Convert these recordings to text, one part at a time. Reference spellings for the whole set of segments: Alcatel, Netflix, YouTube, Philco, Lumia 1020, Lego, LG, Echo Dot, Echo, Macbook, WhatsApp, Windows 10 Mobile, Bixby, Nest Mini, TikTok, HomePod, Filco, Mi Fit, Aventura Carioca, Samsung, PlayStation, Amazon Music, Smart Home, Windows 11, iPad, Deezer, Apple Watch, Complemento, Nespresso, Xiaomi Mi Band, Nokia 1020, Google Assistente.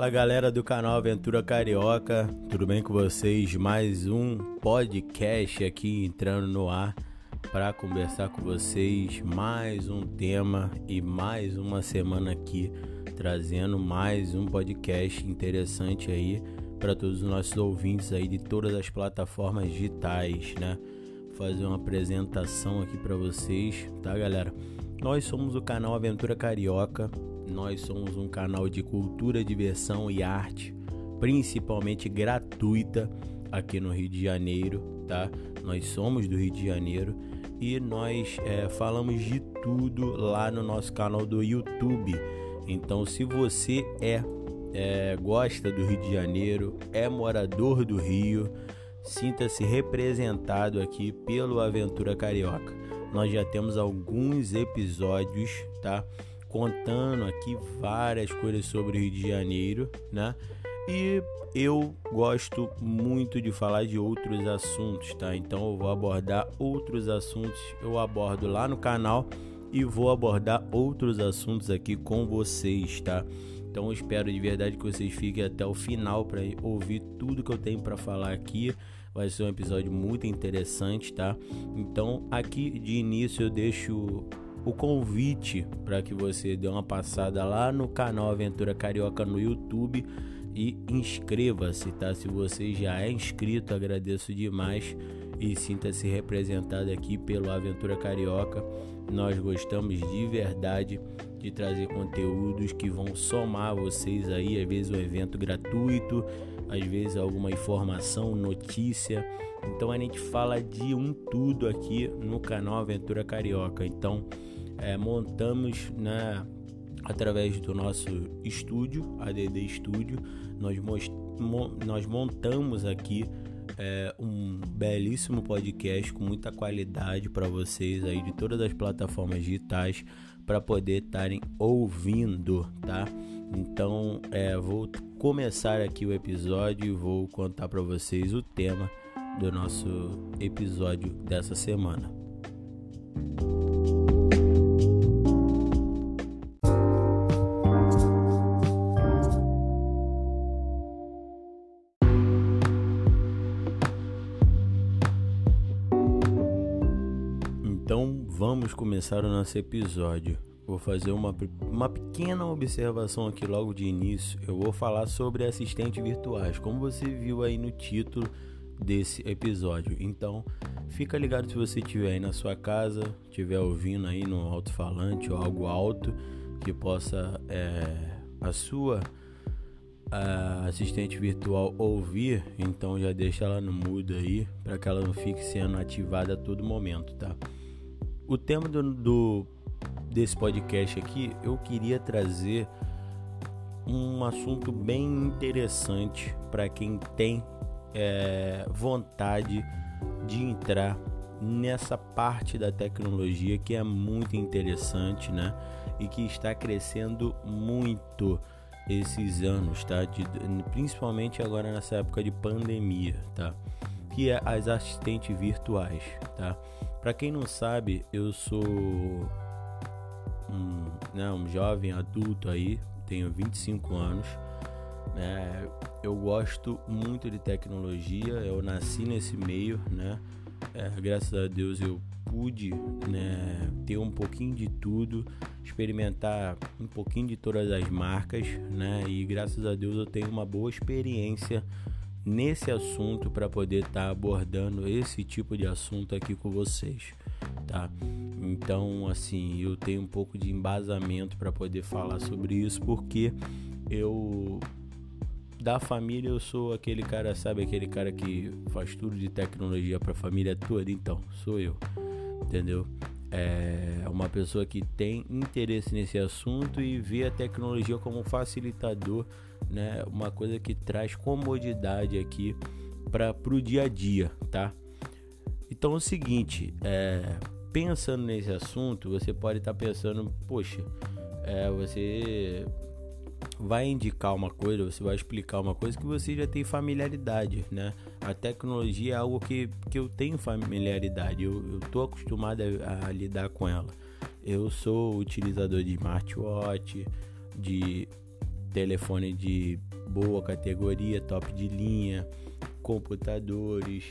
Fala galera do canal Aventura Carioca, tudo bem com vocês? Mais um podcast aqui entrando no ar para conversar com vocês, mais um tema e mais uma semana aqui trazendo mais um podcast interessante aí para todos os nossos ouvintes aí de todas as plataformas digitais, né? Vou fazer uma apresentação aqui para vocês, tá galera? Nós somos o canal Aventura Carioca. Nós somos um canal de cultura, diversão e arte, principalmente gratuita aqui no Rio de Janeiro, tá? Nós somos do Rio de Janeiro e nós falamos de tudo lá no nosso canal do YouTube. Então, se você gosta do Rio de Janeiro, é morador do Rio, sinta-se representado aqui pelo Aventura Carioca. Nós já temos alguns episódios, tá? Contando aqui várias coisas sobre o Rio de Janeiro, né? E eu gosto muito de falar de outros assuntos, tá? Então eu vou abordar outros assuntos, eu abordo lá no canal e vou abordar outros assuntos aqui com vocês, tá? Então eu espero de verdade que vocês fiquem até o final para ouvir tudo que eu tenho para falar aqui. Vai ser um episódio muito interessante, tá? Então aqui de início eu deixo o convite para que você dê uma passada lá no canal Aventura Carioca no YouTube e inscreva-se, tá? Se você já é inscrito, agradeço demais e sinta-se representado aqui pelo Aventura Carioca. Nós gostamos de verdade de trazer conteúdos que vão somar vocês aí, às vezes um evento gratuito, às vezes alguma informação, notícia. Então a gente fala de tudo aqui no canal Aventura Carioca. Então montamos, né, através do nosso estúdio, ADD Studio, nós montamos aqui um belíssimo podcast com muita qualidade para vocês aí de todas as plataformas digitais para poder estarem ouvindo, tá? Então vou começar aqui o episódio e vou contar para vocês o tema do nosso episódio dessa semana. Então vamos começar o nosso episódio. Vou fazer uma pequena observação aqui logo de início. Eu vou falar sobre assistentes virtuais, como você viu aí no título desse episódio. Então fica ligado, se você estiver aí na sua casa, estiver ouvindo aí no alto-falante ou algo alto que possa a sua assistente virtual ouvir, então já deixa ela no mudo aí para que ela não fique sendo ativada a todo momento, tá? O tema desse podcast aqui, eu queria trazer um assunto bem interessante para quem tem vontade de entrar nessa parte da tecnologia que é muito interessante, né? E que está crescendo muito esses anos, tá? Principalmente agora nessa época de pandemia, tá? Que é as assistentes virtuais, tá? Para quem não sabe, eu sou um jovem adulto aí, tenho 25 anos. Né? Eu gosto muito de tecnologia, eu nasci nesse meio, né? Graças a Deus eu pude, né, ter um pouquinho de tudo, experimentar um pouquinho de todas as marcas, né? E graças a Deus eu tenho uma boa experiência nesse assunto para poder estar abordando esse tipo de assunto aqui com vocês, tá? Então, assim, eu tenho um pouco de embasamento para poder falar sobre isso, porque eu, da família, eu sou aquele cara, sabe, aquele cara que faz tudo de tecnologia para a família toda, então, sou eu, entendeu? É uma pessoa que tem interesse nesse assunto e vê a tecnologia como um facilitador, né? Uma coisa que traz comodidade aqui para o dia a dia, tá? Então é o seguinte, pensando nesse assunto, você pode estar pensando, poxa, você vai indicar uma coisa, você vai explicar uma coisa que você já tem familiaridade, né? A tecnologia é algo que eu tenho familiaridade, eu tô acostumado a lidar com ela. Eu sou utilizador de smartwatch, de telefone de boa categoria, top de linha, computadores,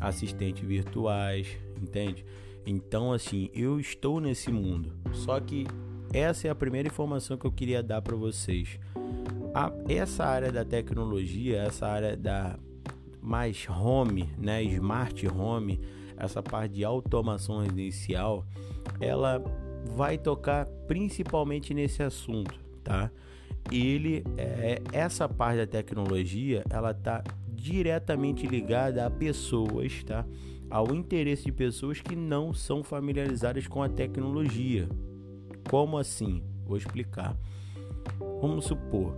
assistentes virtuais, entende? Então, assim, eu estou nesse mundo. Só que essa é a primeira informação que eu queria dar para vocês. Essa área da tecnologia, essa área da mais home, né, smart home, essa parte de automação residencial, ela vai tocar principalmente nesse assunto, tá? Essa parte da tecnologia, ela tá diretamente ligada a pessoas, tá? Ao interesse de pessoas que não são familiarizadas com a tecnologia. Como assim? Vou explicar. Vamos supor,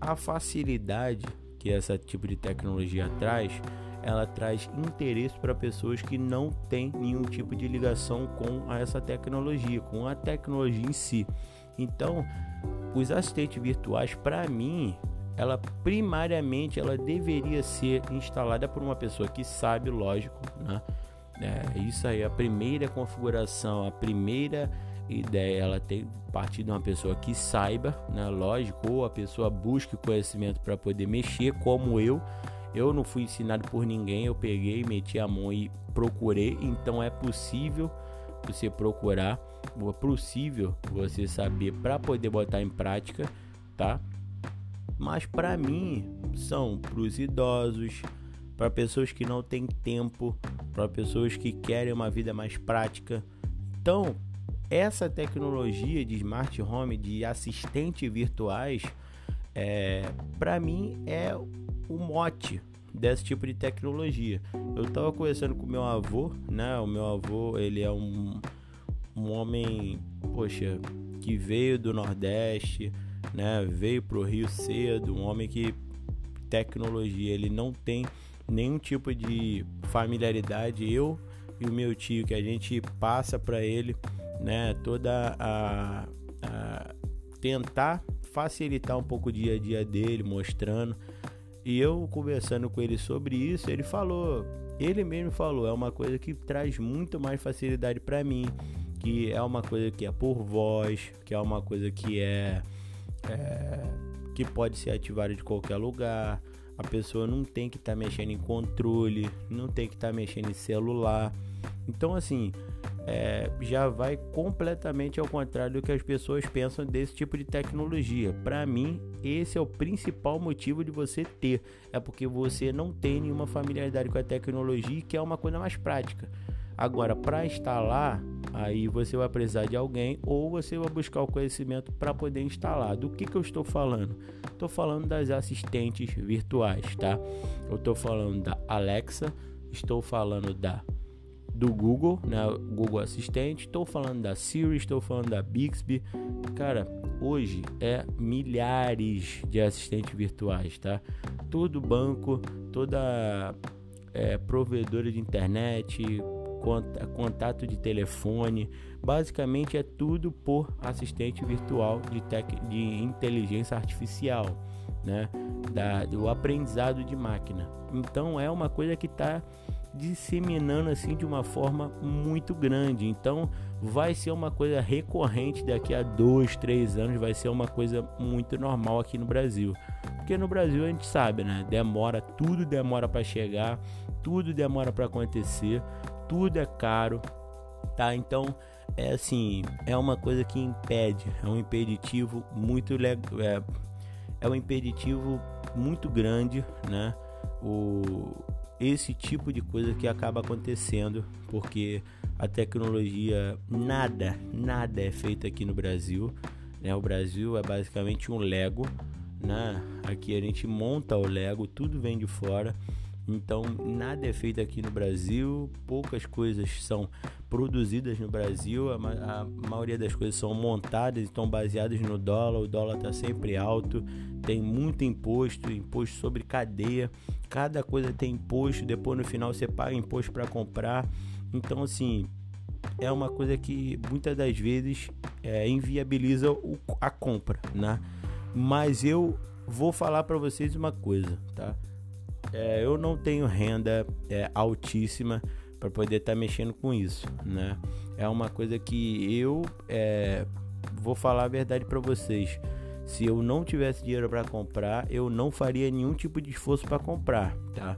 a facilidade que esse tipo de tecnologia traz, ela traz interesse para pessoas que não têm nenhum tipo de ligação com essa tecnologia, com a tecnologia em si. Então, os assistentes virtuais, para mim, ela primariamente ela deveria ser instalada por uma pessoa que sabe, lógico, né? Isso aí, a primeira configuração, a primeira ideia, ela tem que partir de uma pessoa que saiba, né? Lógico, ou a pessoa busque conhecimento para poder mexer, como eu não fui ensinado por ninguém, eu peguei, meti a mão e procurei. Então é possível você procurar, é possível você saber para poder botar em prática, tá? Mas para mim são para os idosos, para pessoas que não têm tempo, para pessoas que querem uma vida mais prática. Então essa tecnologia de smart home, de assistentes virtuais, para mim é o mote desse tipo de tecnologia. Eu estava conversando com o meu avô, né? O meu avô, ele é um homem, poxa, que veio do Nordeste, né? Veio para o Rio cedo, um homem que tecnologia, ele não tem nenhum tipo de familiaridade. Eu e o meu tio, que a gente passa para ele, né, toda a tentar facilitar um pouco o dia a dia dele, mostrando. E eu conversando com ele sobre isso, ele mesmo falou, é uma coisa que traz muito mais facilidade para mim, que é uma coisa que é por voz, que é uma coisa que que pode ser ativada de qualquer lugar. A pessoa não tem que estar mexendo em controle, não tem que estar mexendo em celular. Então, assim, já vai completamente ao contrário do que as pessoas pensam desse tipo de tecnologia. Para mim, esse é o principal motivo de você ter, é porque você não tem nenhuma familiaridade com a tecnologia, que é uma coisa mais prática. Agora, para instalar, aí você vai precisar de alguém, ou você vai buscar o conhecimento para poder instalar. Do que eu estou falando? Estou falando das assistentes virtuais, tá? Eu estou falando da Alexa, estou falando do Google, né? Google Assistente, estou falando da Siri, estou falando da Bixby. Cara, hoje milhares de assistentes virtuais, tá? Todo banco, toda provedora de internet, contato de telefone, basicamente é tudo por assistente virtual de inteligência artificial, né? Do aprendizado de máquina. Então é uma coisa que está disseminando assim de uma forma muito grande. Então vai ser uma coisa recorrente daqui a 2-3 anos, vai ser uma coisa muito normal aqui no Brasil, porque no Brasil a gente sabe, né? Tudo demora para chegar, tudo demora para acontecer, tudo é caro, tá? Então é uma coisa que impede, é um impeditivo muito grande, né? Esse tipo de coisa que acaba acontecendo, porque a tecnologia, nada é feita aqui no Brasil, né? O Brasil é basicamente um Lego, né? Aqui a gente monta o Lego, tudo vem de fora. Então nada é feito aqui no Brasil, poucas coisas são produzidas no Brasil, a maioria das coisas são montadas, estão baseadas no dólar, o dólar está sempre alto, tem muito imposto sobre cadeia, cada coisa tem imposto, depois no final você paga imposto para comprar. Então assim, é uma coisa que muitas das vezes inviabiliza a compra, né? Mas eu vou falar para vocês uma coisa, tá? Eu não tenho renda altíssima para poder estar mexendo com isso, né? É uma coisa que eu vou falar a verdade para vocês. Se eu não tivesse dinheiro para comprar, eu não faria nenhum tipo de esforço para comprar, tá?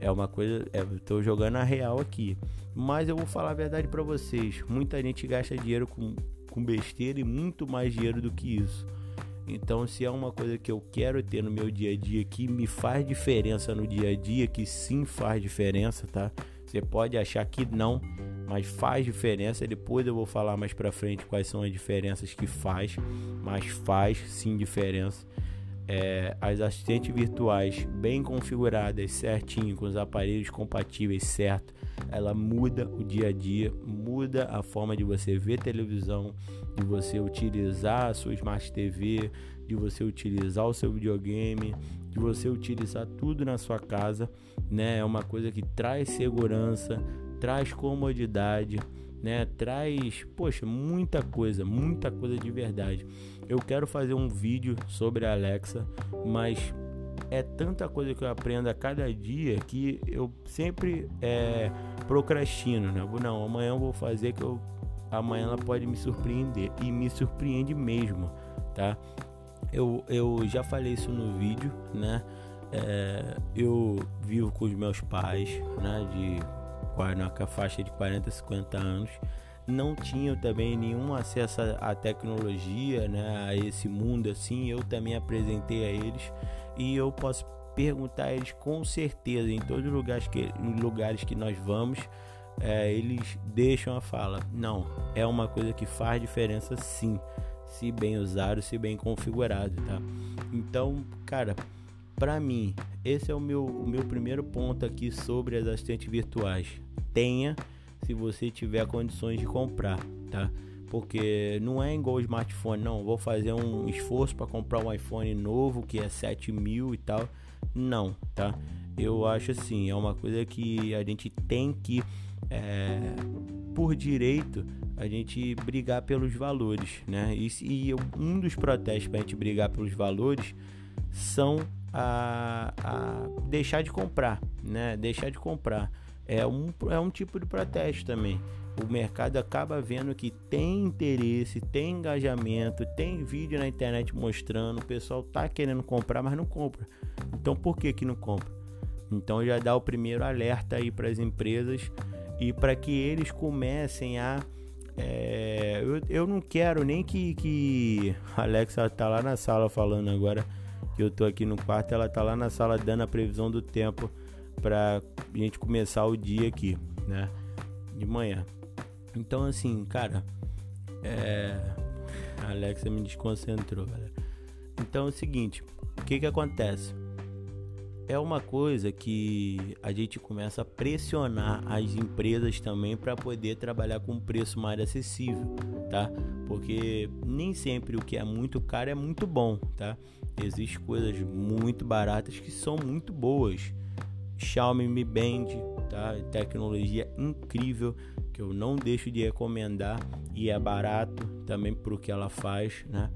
É uma coisa, estou jogando a real aqui, mas eu vou falar a verdade para vocês. Muita gente gasta dinheiro com besteira e muito mais dinheiro do que isso. Então, se é uma coisa que eu quero ter no meu dia a dia, que me faz diferença no dia a dia, que sim faz diferença, tá? Você pode achar que não, mas faz diferença. Depois eu vou falar mais pra frente quais são as diferenças que faz, mas faz sim diferença. As assistentes virtuais bem configuradas, certinho, com os aparelhos compatíveis, certo, ela muda o dia a dia, muda a forma de você ver televisão, de você utilizar a sua Smart TV, de você utilizar o seu videogame, de você utilizar tudo na sua casa, né? É uma coisa que traz segurança, traz comodidade, né? Traz, poxa, muita coisa de verdade. Eu quero fazer um vídeo sobre a Alexa, mas é tanta coisa que eu aprendo a cada dia que eu sempre procrastino, né? Não, amanhã eu vou fazer, amanhã ela pode me surpreender, e me surpreende mesmo, tá? Eu já falei isso no vídeo, né? Eu vivo com os meus pais, né? Na faixa de 40 a 50 anos, não tinha também nenhum acesso à tecnologia, né, a esse mundo assim. Eu também apresentei a eles, e eu posso perguntar a eles com certeza, em todos os lugares que nós vamos, eles deixam a fala. Não, é uma coisa que faz diferença sim, se bem usado, se bem configurado, tá? Então, cara, pra mim, esse é o meu primeiro ponto aqui sobre as assistentes virtuais. Tenha, se você tiver condições de comprar, tá? Porque não é igual o smartphone, não. Vou fazer um esforço para comprar um iPhone novo, que é 7 mil e tal. Não, tá? Eu acho assim, é uma coisa que a gente tem que, por direito, a gente brigar pelos valores, né? E um dos protestos para a gente brigar pelos valores são... A deixar de comprar, né? Deixar de comprar é um tipo de protesto também. O mercado acaba vendo que tem interesse, tem engajamento, tem vídeo na internet mostrando, o pessoal tá querendo comprar, mas não compra. Então por que não compra? Então já dá o primeiro alerta aí para as empresas, e para que eles comecem a... eu não quero nem que a Alexa tá lá na sala falando agora. Eu tô aqui no quarto, ela tá lá na sala dando a previsão do tempo pra gente começar o dia aqui, né? De manhã. Então, assim, cara, a Alexa me desconcentrou, galera. Então é o seguinte, o que acontece? É uma coisa que a gente começa a pressionar as empresas também para poder trabalhar com um preço mais acessível, tá? Porque nem sempre o que é muito caro é muito bom, tá? Existem coisas muito baratas que são muito boas. Xiaomi Mi Band, tá? Tecnologia incrível, que eu não deixo de recomendar, e é barato também pro que ela faz, né?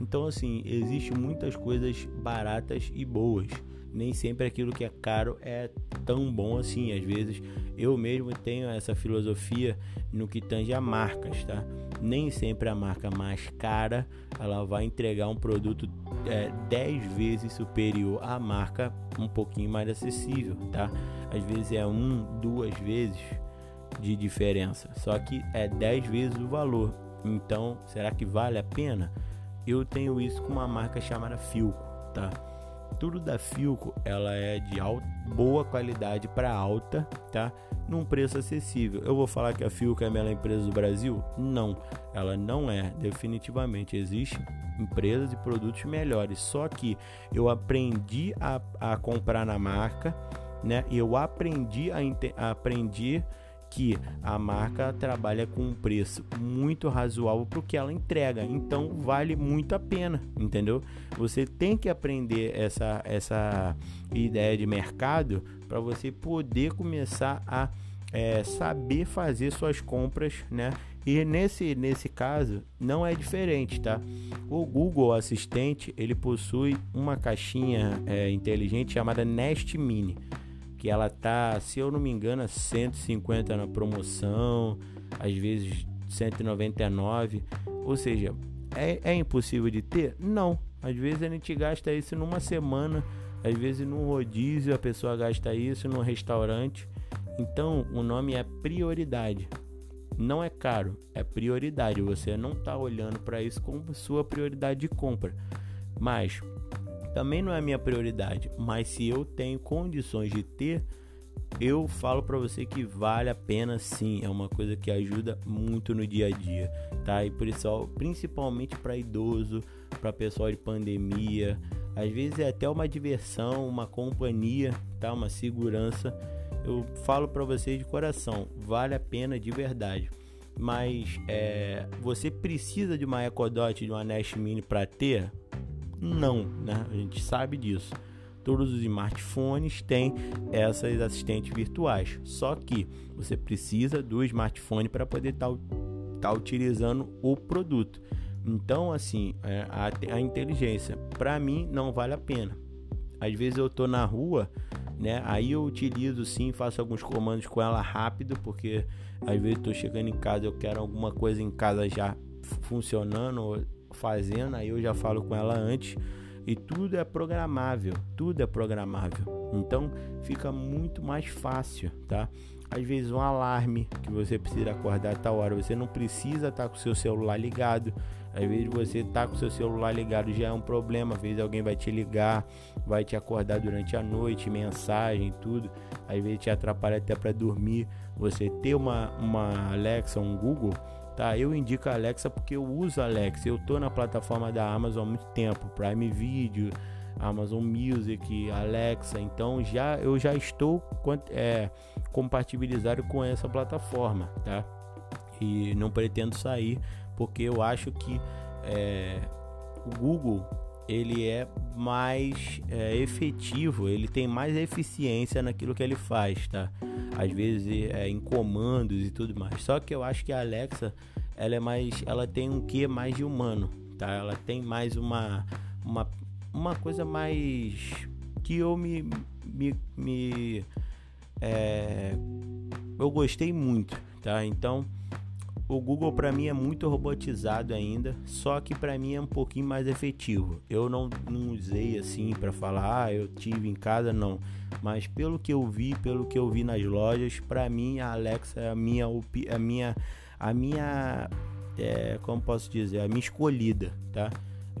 Então, assim, existem muitas coisas baratas e boas. Nem sempre aquilo que é caro é tão bom assim. Às vezes eu mesmo tenho essa filosofia no que tange a marcas, tá? Nem sempre a marca mais cara ela vai entregar um produto 10 vezes superior à marca um pouquinho mais acessível, tá? Às vezes é 1-2 vezes de diferença, só que é 10 vezes o valor. Então, será que vale a pena? Eu tenho isso com uma marca chamada Filco, tá? Tudo da Filco, ela é de boa qualidade para alta, tá? Num preço acessível. Eu vou falar que a Filco é a melhor empresa do Brasil? Não, ela não é, definitivamente. Existem empresas e produtos melhores, só que eu aprendi a comprar na marca, né? E eu aprendi aprendi que a marca trabalha com um preço muito razoável para o que ela entrega, então vale muito a pena, entendeu? Você tem que aprender essa ideia de mercado para você poder começar a saber fazer suas compras, né? E nesse caso não é diferente, tá? O Google Assistente, ele possui uma caixinha inteligente chamada Nest Mini, que ela tá, se eu não me engano, a 150 na promoção, às vezes 199, ou seja, é impossível de ter? Não, Às vezes a gente gasta isso numa semana, às vezes num rodízio a pessoa gasta isso, num restaurante. Então o nome é prioridade. Não é caro, é prioridade. Você não está olhando para isso como sua prioridade de compra. Mas também não é minha prioridade. Mas se eu tenho condições de ter, eu falo para você que vale a pena sim. É uma coisa que ajuda muito no dia a dia, tá? E pessoal, principalmente para idoso, para pessoal de pandemia. Às vezes é até uma diversão, uma companhia, tá? Uma segurança. Eu falo para vocês de coração, vale a pena de verdade. Mas você precisa de uma Echo Dot, de uma Nest Mini para ter? Não, né? A gente sabe disso. Todos os smartphones têm essas assistentes virtuais. Só que você precisa do smartphone para poder estar utilizando o produto. Então, assim, a inteligência, para mim, não vale a pena. Às vezes eu tô na rua, né? Aí eu utilizo sim, faço alguns comandos com ela rápido, porque às vezes estou chegando em casa, eu quero alguma coisa em casa já funcionando, fazendo, aí eu já falo com ela antes. E tudo é programável, tudo é programável. Então fica muito mais fácil, tá? Às vezes um alarme que você precisa acordar a tal hora, você não precisa estar com o seu celular ligado. Às vezes você tá com o seu celular ligado já é um problema, às vezes alguém vai te ligar, vai te acordar durante a noite, mensagem, tudo. Às vezes te atrapalha até para dormir. Você ter uma Alexa, um Google, tá? Eu indico a Alexa porque eu uso a Alexa. Eu tô na plataforma da Amazon há muito tempo, Prime Video, Amazon Music, Alexa. Então eu já estou compatibilizado com essa plataforma, tá? E não pretendo sair, porque eu acho que o Google ele é mais efetivo, ele tem mais eficiência naquilo que ele faz, tá? Às vezes em comandos e tudo mais. Só que eu acho que a Alexa ela tem um quê mais de humano, tá? Ela tem mais uma coisa mais que eu eu gostei muito, tá? Então o Google para mim é muito robotizado ainda, só que para mim é um pouquinho mais efetivo. Eu não usei assim para falar, eu tive em casa, não. Mas pelo que eu vi nas lojas, para mim a Alexa é a minha escolhida, tá?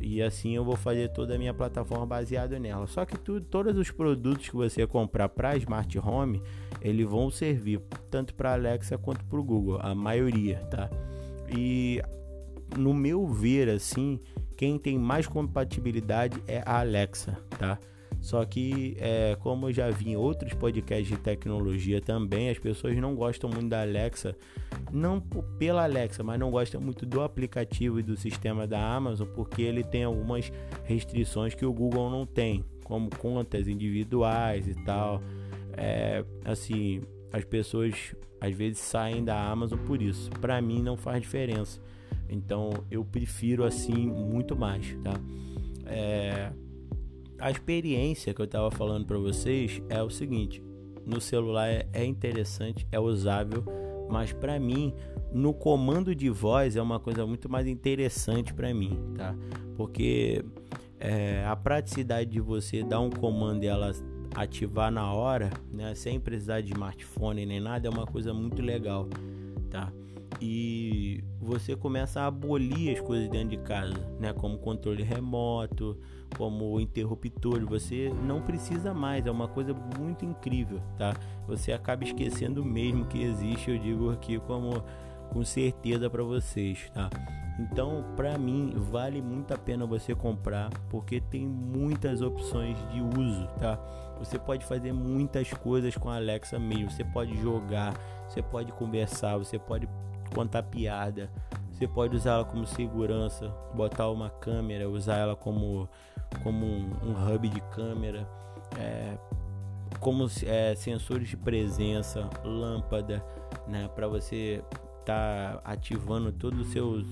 E assim eu vou fazer toda a minha plataforma baseada nela. Só que todos os produtos que você comprar para Smart Home, eles vão servir tanto para Alexa quanto para o Google, a maioria, tá? E no meu ver, assim, quem tem mais compatibilidade é a Alexa, tá? Só que, como eu já vi em outros podcasts de tecnologia também, as pessoas não gostam muito da Alexa, não pela Alexa, mas não gostam muito do aplicativo e do sistema da Amazon, porque ele tem algumas restrições que o Google não tem, como contas individuais e tal. Assim, as pessoas às vezes saem da Amazon por isso. Para mim não faz diferença. Então eu prefiro assim muito mais, tá? A experiência que eu estava falando para vocês é o seguinte: no celular é interessante, é usável, mas para mim no comando de voz é uma coisa muito mais interessante para mim, tá? Porque a praticidade de você dar um comando e ela ativar na hora, né, sem precisar de smartphone nem nada, é uma coisa muito legal, tá? E você começa a abolir as coisas dentro de casa, né, como controle remoto, como interruptor, você não precisa mais, é uma coisa muito incrível, tá? Você acaba esquecendo mesmo que existe, eu digo aqui com certeza para vocês, tá? Então, para mim, vale muito a pena você comprar, porque tem muitas opções de uso, tá? Você pode fazer muitas coisas com a Alexa mesmo. Você pode jogar, você pode conversar, você pode contar piada, você pode usar ela como segurança, botar uma câmera, usar ela como um hub de câmera, como sensores de presença, lâmpada, né? Para você tá ativando todos os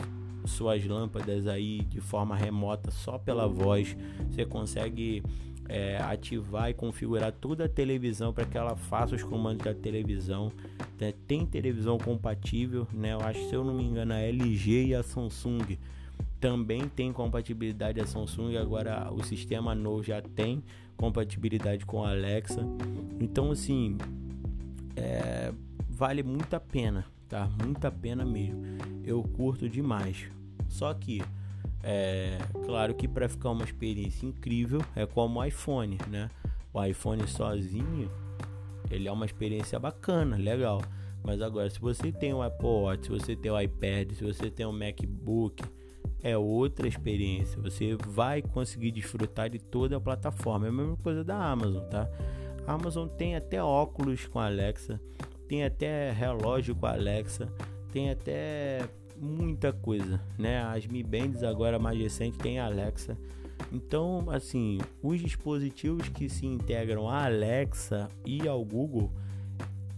suas lâmpadas aí de forma remota só pela voz. Você consegue ativar e configurar toda a televisão para que ela faça os comandos da televisão, né? Tem televisão compatível, né? Eu acho, se eu não me engano, a LG e a Samsung também tem compatibilidade a Samsung, agora o sistema novo já tem compatibilidade com a Alexa. Então assim, vale muito a pena, tá? Muita pena mesmo. Eu curto demais. Só que claro que para ficar uma experiência incrível é como o iPhone, né? O iPhone sozinho ele é uma experiência bacana, legal. Mas agora, se você tem o Apple Watch, se você tem o iPad, se você tem o Macbook, é outra experiência. Você vai conseguir desfrutar de toda a plataforma. É a mesma coisa da Amazon, tá? A Amazon tem até óculos com a Alexa, tem até relógio com a Alexa, tem até muita coisa, né? As Mi Bands agora mais recente tem a Alexa. Então, assim, os dispositivos que se integram à Alexa e ao Google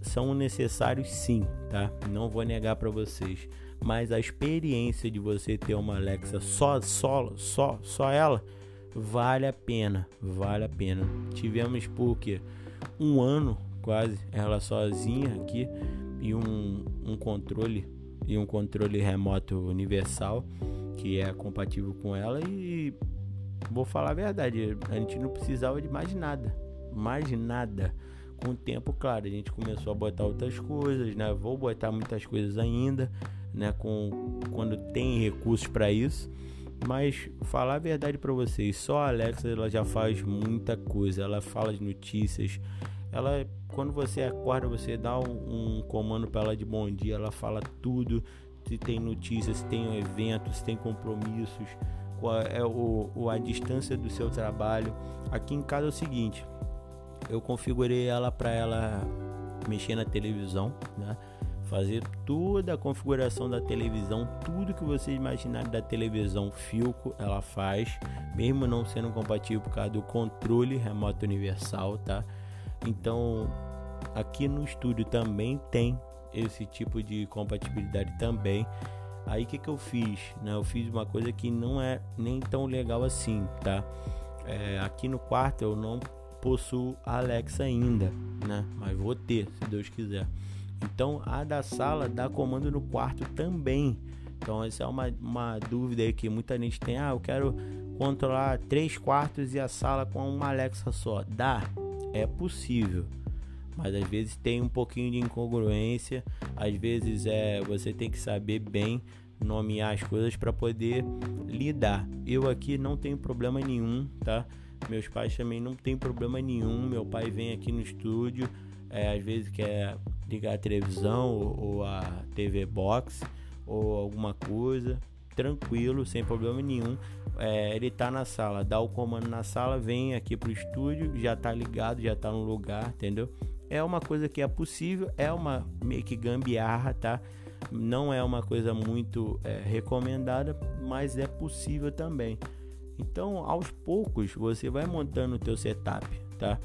são necessários, sim, tá? Não vou negar para vocês, mas a experiência de você ter uma Alexa só ela vale a pena. Tivemos por quê? Um ano quase ela sozinha aqui e um controle remoto universal que é compatível com ela, e vou falar a verdade, a gente não precisava de mais nada. Com o tempo, claro, a gente começou a botar outras coisas, né? Vou botar muitas coisas ainda, né? Quando tem recursos para isso. Mas falar a verdade para vocês, só a Alexa ela já faz muita coisa. Ela fala de notícias. Ela, quando você acorda, você dá um comando para ela de bom dia. Ela fala tudo. Se tem notícias, se tem eventos, se tem compromissos, qual é a distância do seu trabalho. Aqui em casa é o seguinte. Eu configurei ela para ela mexer na televisão, né? Fazer toda a configuração da televisão, tudo que vocês imaginarem da televisão Philco, ela faz, mesmo não sendo compatível por causa do controle remoto universal, tá? Então, aqui no estúdio também tem esse tipo de compatibilidade também. Aí, o que eu fiz? Né? Eu fiz uma coisa que não é nem tão legal assim, tá? Aqui no quarto eu não possuo a Alexa ainda, né? Mas vou ter, se Deus quiser. Então a da sala dá comando no quarto também. Então essa é uma dúvida aí que muita gente tem. Eu quero controlar 3 quartos e a sala com uma Alexa só. Dá? É possível. Mas às vezes tem um pouquinho de incongruência. Às vezes você tem que saber bem nomear as coisas para poder lidar. Eu aqui não tenho problema nenhum, tá? Meus pais também não tem problema nenhum. Meu pai vem aqui no estúdio, às vezes quer ligar a televisão ou a TV Box ou alguma coisa, tranquilo, sem problema nenhum. Ele tá na sala, dá o comando na sala, vem aqui pro estúdio, já tá ligado, já tá no lugar, entendeu? É uma coisa que é possível, é uma meio que gambiarra, tá? Não é uma coisa muito recomendada, mas é possível também. Então, aos poucos, você vai montando o teu setup, tá?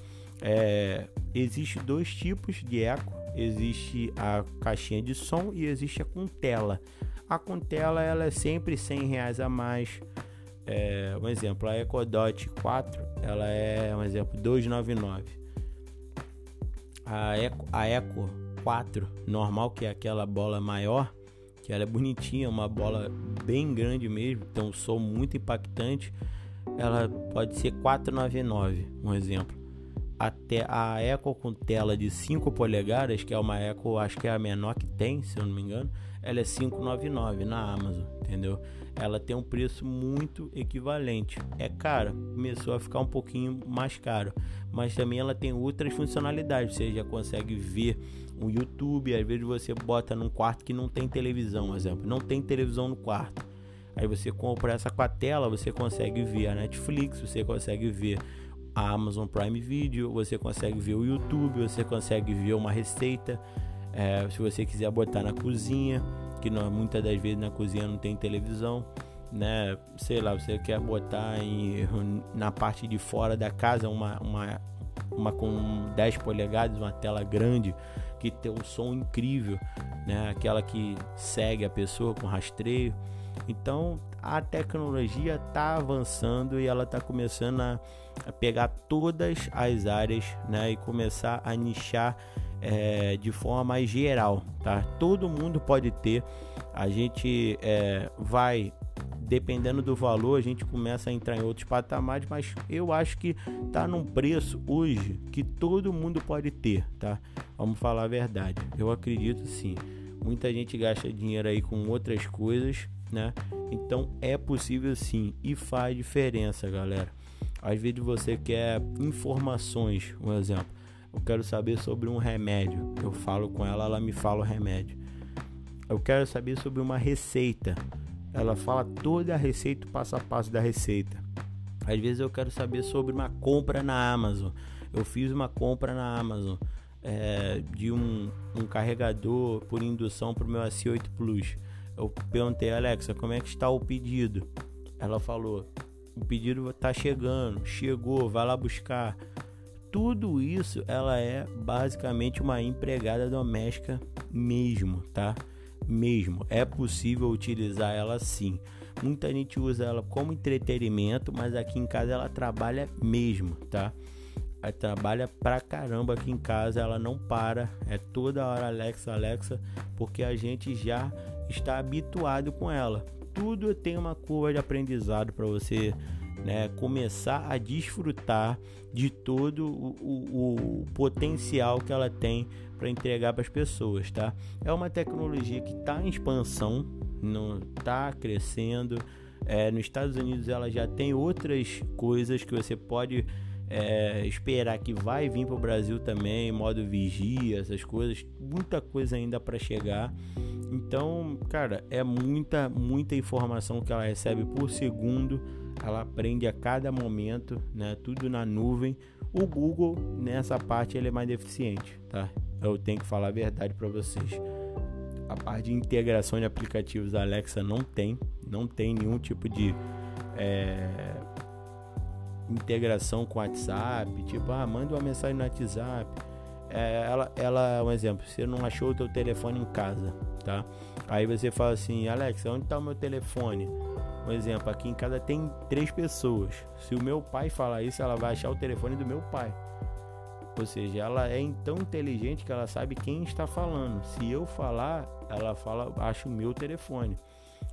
Existe 2 tipos de Echo. Existe a caixinha de som e existe a com tela. A com tela, ela é sempre R$100 a mais. Um exemplo, a Echo Dot 4, ela é, um exemplo, R$299. A Echo 4 normal, que é aquela bola maior, que ela é bonitinha, uma bola bem grande mesmo, então um som muito impactante, ela pode ser R$499, um exemplo. Até a Echo com tela de 5 polegadas, que é uma Echo, acho que é a menor que tem, se eu não me engano, ela é R$599 na Amazon, entendeu? Ela tem um preço muito equivalente. É cara, começou a ficar um pouquinho mais caro, mas também ela tem outras funcionalidades, você já consegue ver o YouTube. Às vezes você bota num quarto que não tem televisão, por exemplo, não tem televisão no quarto, aí você compra essa com a tela, você consegue ver a Netflix, você consegue ver a Amazon Prime Video, você consegue ver o YouTube, você consegue ver uma receita, se você quiser botar na cozinha, que muitas das vezes na cozinha não tem televisão, né? Sei lá, você quer botar na parte de fora da casa uma com 10 polegadas, uma tela grande, que tem um som incrível, né? Aquela que segue a pessoa com rastreio. Então a tecnologia está avançando e ela está começando a pegar todas as áreas, né? E começar a nichar de forma mais geral, tá? Todo mundo pode ter. A gente vai dependendo do valor, a gente começa a entrar em outros patamares, mas eu acho que tá num preço hoje que todo mundo pode ter, tá? Vamos falar a verdade. Eu acredito sim. Muita gente gasta dinheiro aí com outras coisas, né? Então é possível sim e faz diferença, galera. Às vezes você quer informações, um exemplo. Eu quero saber sobre um remédio. Eu falo com ela, ela me fala o remédio. Eu quero saber sobre uma receita. Ela fala toda a receita, o passo a passo da receita. Às vezes eu quero saber sobre uma compra na Amazon. Eu fiz uma compra na Amazon de um carregador por indução para o meu S8 Plus. Eu perguntei, Alexa, como é que está o pedido? Ela falou, o pedido está chegando, chegou, vai lá buscar. Tudo isso, ela é basicamente uma empregada doméstica mesmo, tá? Mesmo, é possível utilizar ela sim. Muita gente usa ela como entretenimento, mas aqui em casa ela trabalha mesmo, tá? Ela trabalha pra caramba aqui em casa, ela não para, é toda hora Alexa, Alexa, porque a gente já está habituado com ela. Tudo tem uma curva de aprendizado para você, né, começar a desfrutar de todo o potencial que ela tem para entregar para as pessoas, tá? É uma tecnologia que está em expansão, está crescendo. Nos Estados Unidos ela já tem outras coisas que você pode esperar que vai vir para o Brasil também, modo vigia, essas coisas, muita coisa ainda para chegar. Então, cara, é muita informação que ela recebe por segundo, ela aprende a cada momento, né? Tudo na nuvem. O Google, nessa parte, ele é mais deficiente, tá? Eu tenho que falar a verdade para vocês. A parte de integração de aplicativos da Alexa não tem nenhum tipo de integração com WhatsApp, tipo, manda uma mensagem no WhatsApp. Ela, um exemplo, você não achou o teu telefone em casa, tá? Aí você fala assim, Alexa, onde está o meu telefone? Um exemplo, aqui em casa tem 3 pessoas. Se o meu pai falar isso, ela vai achar o telefone do meu pai. Ou seja, ela é tão inteligente que ela sabe quem está falando. Se eu falar, ela fala, acha o meu telefone.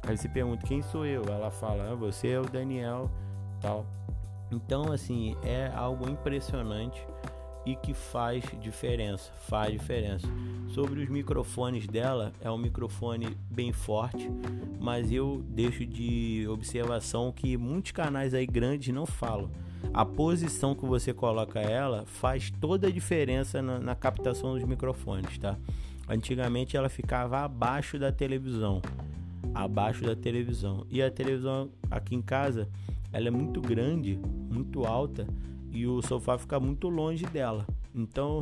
Aí você pergunta, quem sou eu? Ela fala, você é o Daniel, tal. Então, assim, é algo impressionante e que faz diferença, faz diferença. Sobre os microfones dela, é um microfone bem forte, mas eu deixo de observação que muitos canais aí grandes não falam. A posição que você coloca ela faz toda a diferença na captação dos microfones, tá? Antigamente ela ficava abaixo da televisão, e a televisão aqui em casa ela é muito grande, muito alta, e o sofá fica muito longe dela, então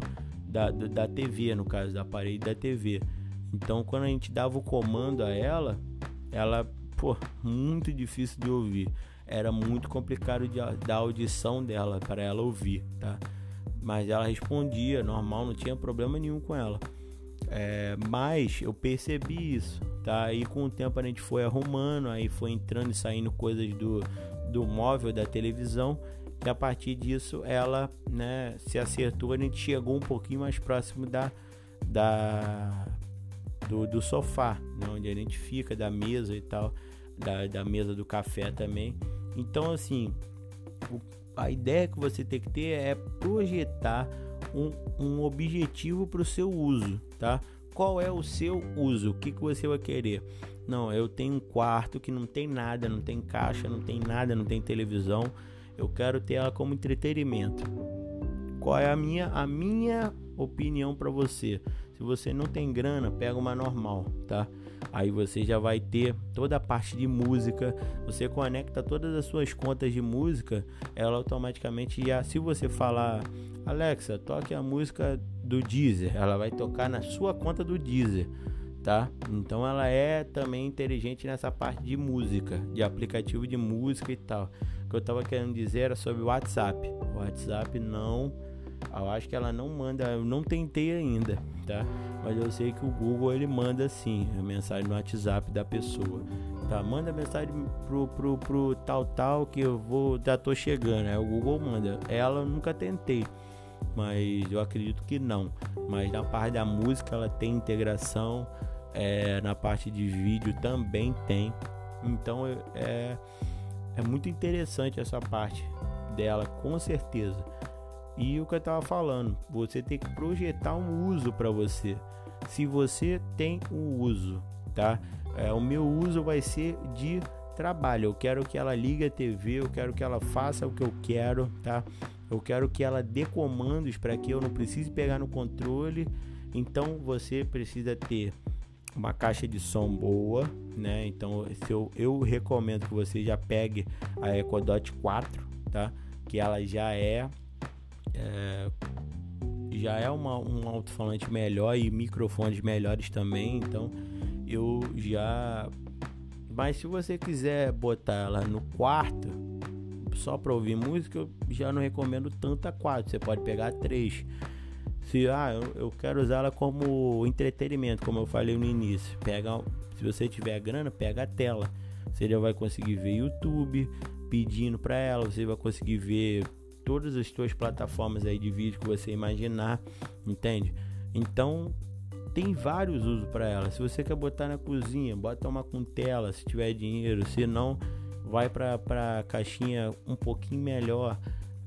da TV, no caso, da parede da TV. Então quando a gente dava o comando a ela, muito difícil de ouvir, era muito complicado da audição dela para ela ouvir, tá? Mas ela respondia normal, não tinha problema nenhum com ela. Mas eu percebi isso, tá? E com o tempo a gente foi arrumando, aí foi entrando e saindo coisas do móvel, da televisão, e a partir disso ela, né, se acertou, a gente chegou um pouquinho mais próximo do sofá, né, onde a gente fica, da mesa e tal, da mesa do café também. Então, assim, a ideia que você tem que ter é projetar um objetivo para o seu uso, tá? Qual é o seu uso? O que você vai querer? Não, eu tenho um quarto que não tem nada, não tem caixa, não tem nada, não tem televisão, eu quero ter ela como entretenimento. Qual é a minha opinião para você? Se você não tem grana, pega uma normal, tá? Aí você já vai ter toda a parte de música, você conecta todas as suas contas de música, ela automaticamente já, se você falar, Alexa, toque a música do Deezer, ela vai tocar na sua conta do Deezer, tá? Então ela é também inteligente nessa parte de música, de aplicativo de música e tal. O que eu tava querendo dizer era sobre o WhatsApp. O WhatsApp não, eu acho que ela não manda, eu não tentei ainda, tá? Mas eu sei que o Google, ele manda sim a mensagem no WhatsApp da pessoa, tá? Manda mensagem pro tal que eu vou, já tô chegando, aí o Google manda. Ela eu nunca tentei, mas eu acredito que não. Mas na parte da música ela tem integração, na parte de vídeo também tem, Então é muito interessante essa parte dela, com certeza. E o que eu estava falando, você tem que projetar um uso para você. Se você tem um uso, tá? O meu uso vai ser de trabalho. Eu quero que ela ligue a TV, eu quero que ela faça o que eu quero, tá? Eu quero que ela dê comandos para que eu não precise pegar no controle. Então você precisa ter uma caixa de som boa, né? Então eu recomendo que você já pegue a Echo Dot 4, tá? Que ela já é um alto-falante melhor e microfones melhores também. Então mas se você quiser botar ela no quarto só para ouvir música, eu já não recomendo tanto a 4. Você pode pegar a 3. Se eu quero usar ela como entretenimento, como eu falei no início, se você tiver grana, pega a tela. Você já vai conseguir ver YouTube pedindo para ela, você vai conseguir ver todas as suas plataformas aí de vídeo que você imaginar, entende? Então tem vários usos para ela. Se você quer botar na cozinha, bota uma com tela, se tiver dinheiro. Se não, vai para caixinha um pouquinho melhor,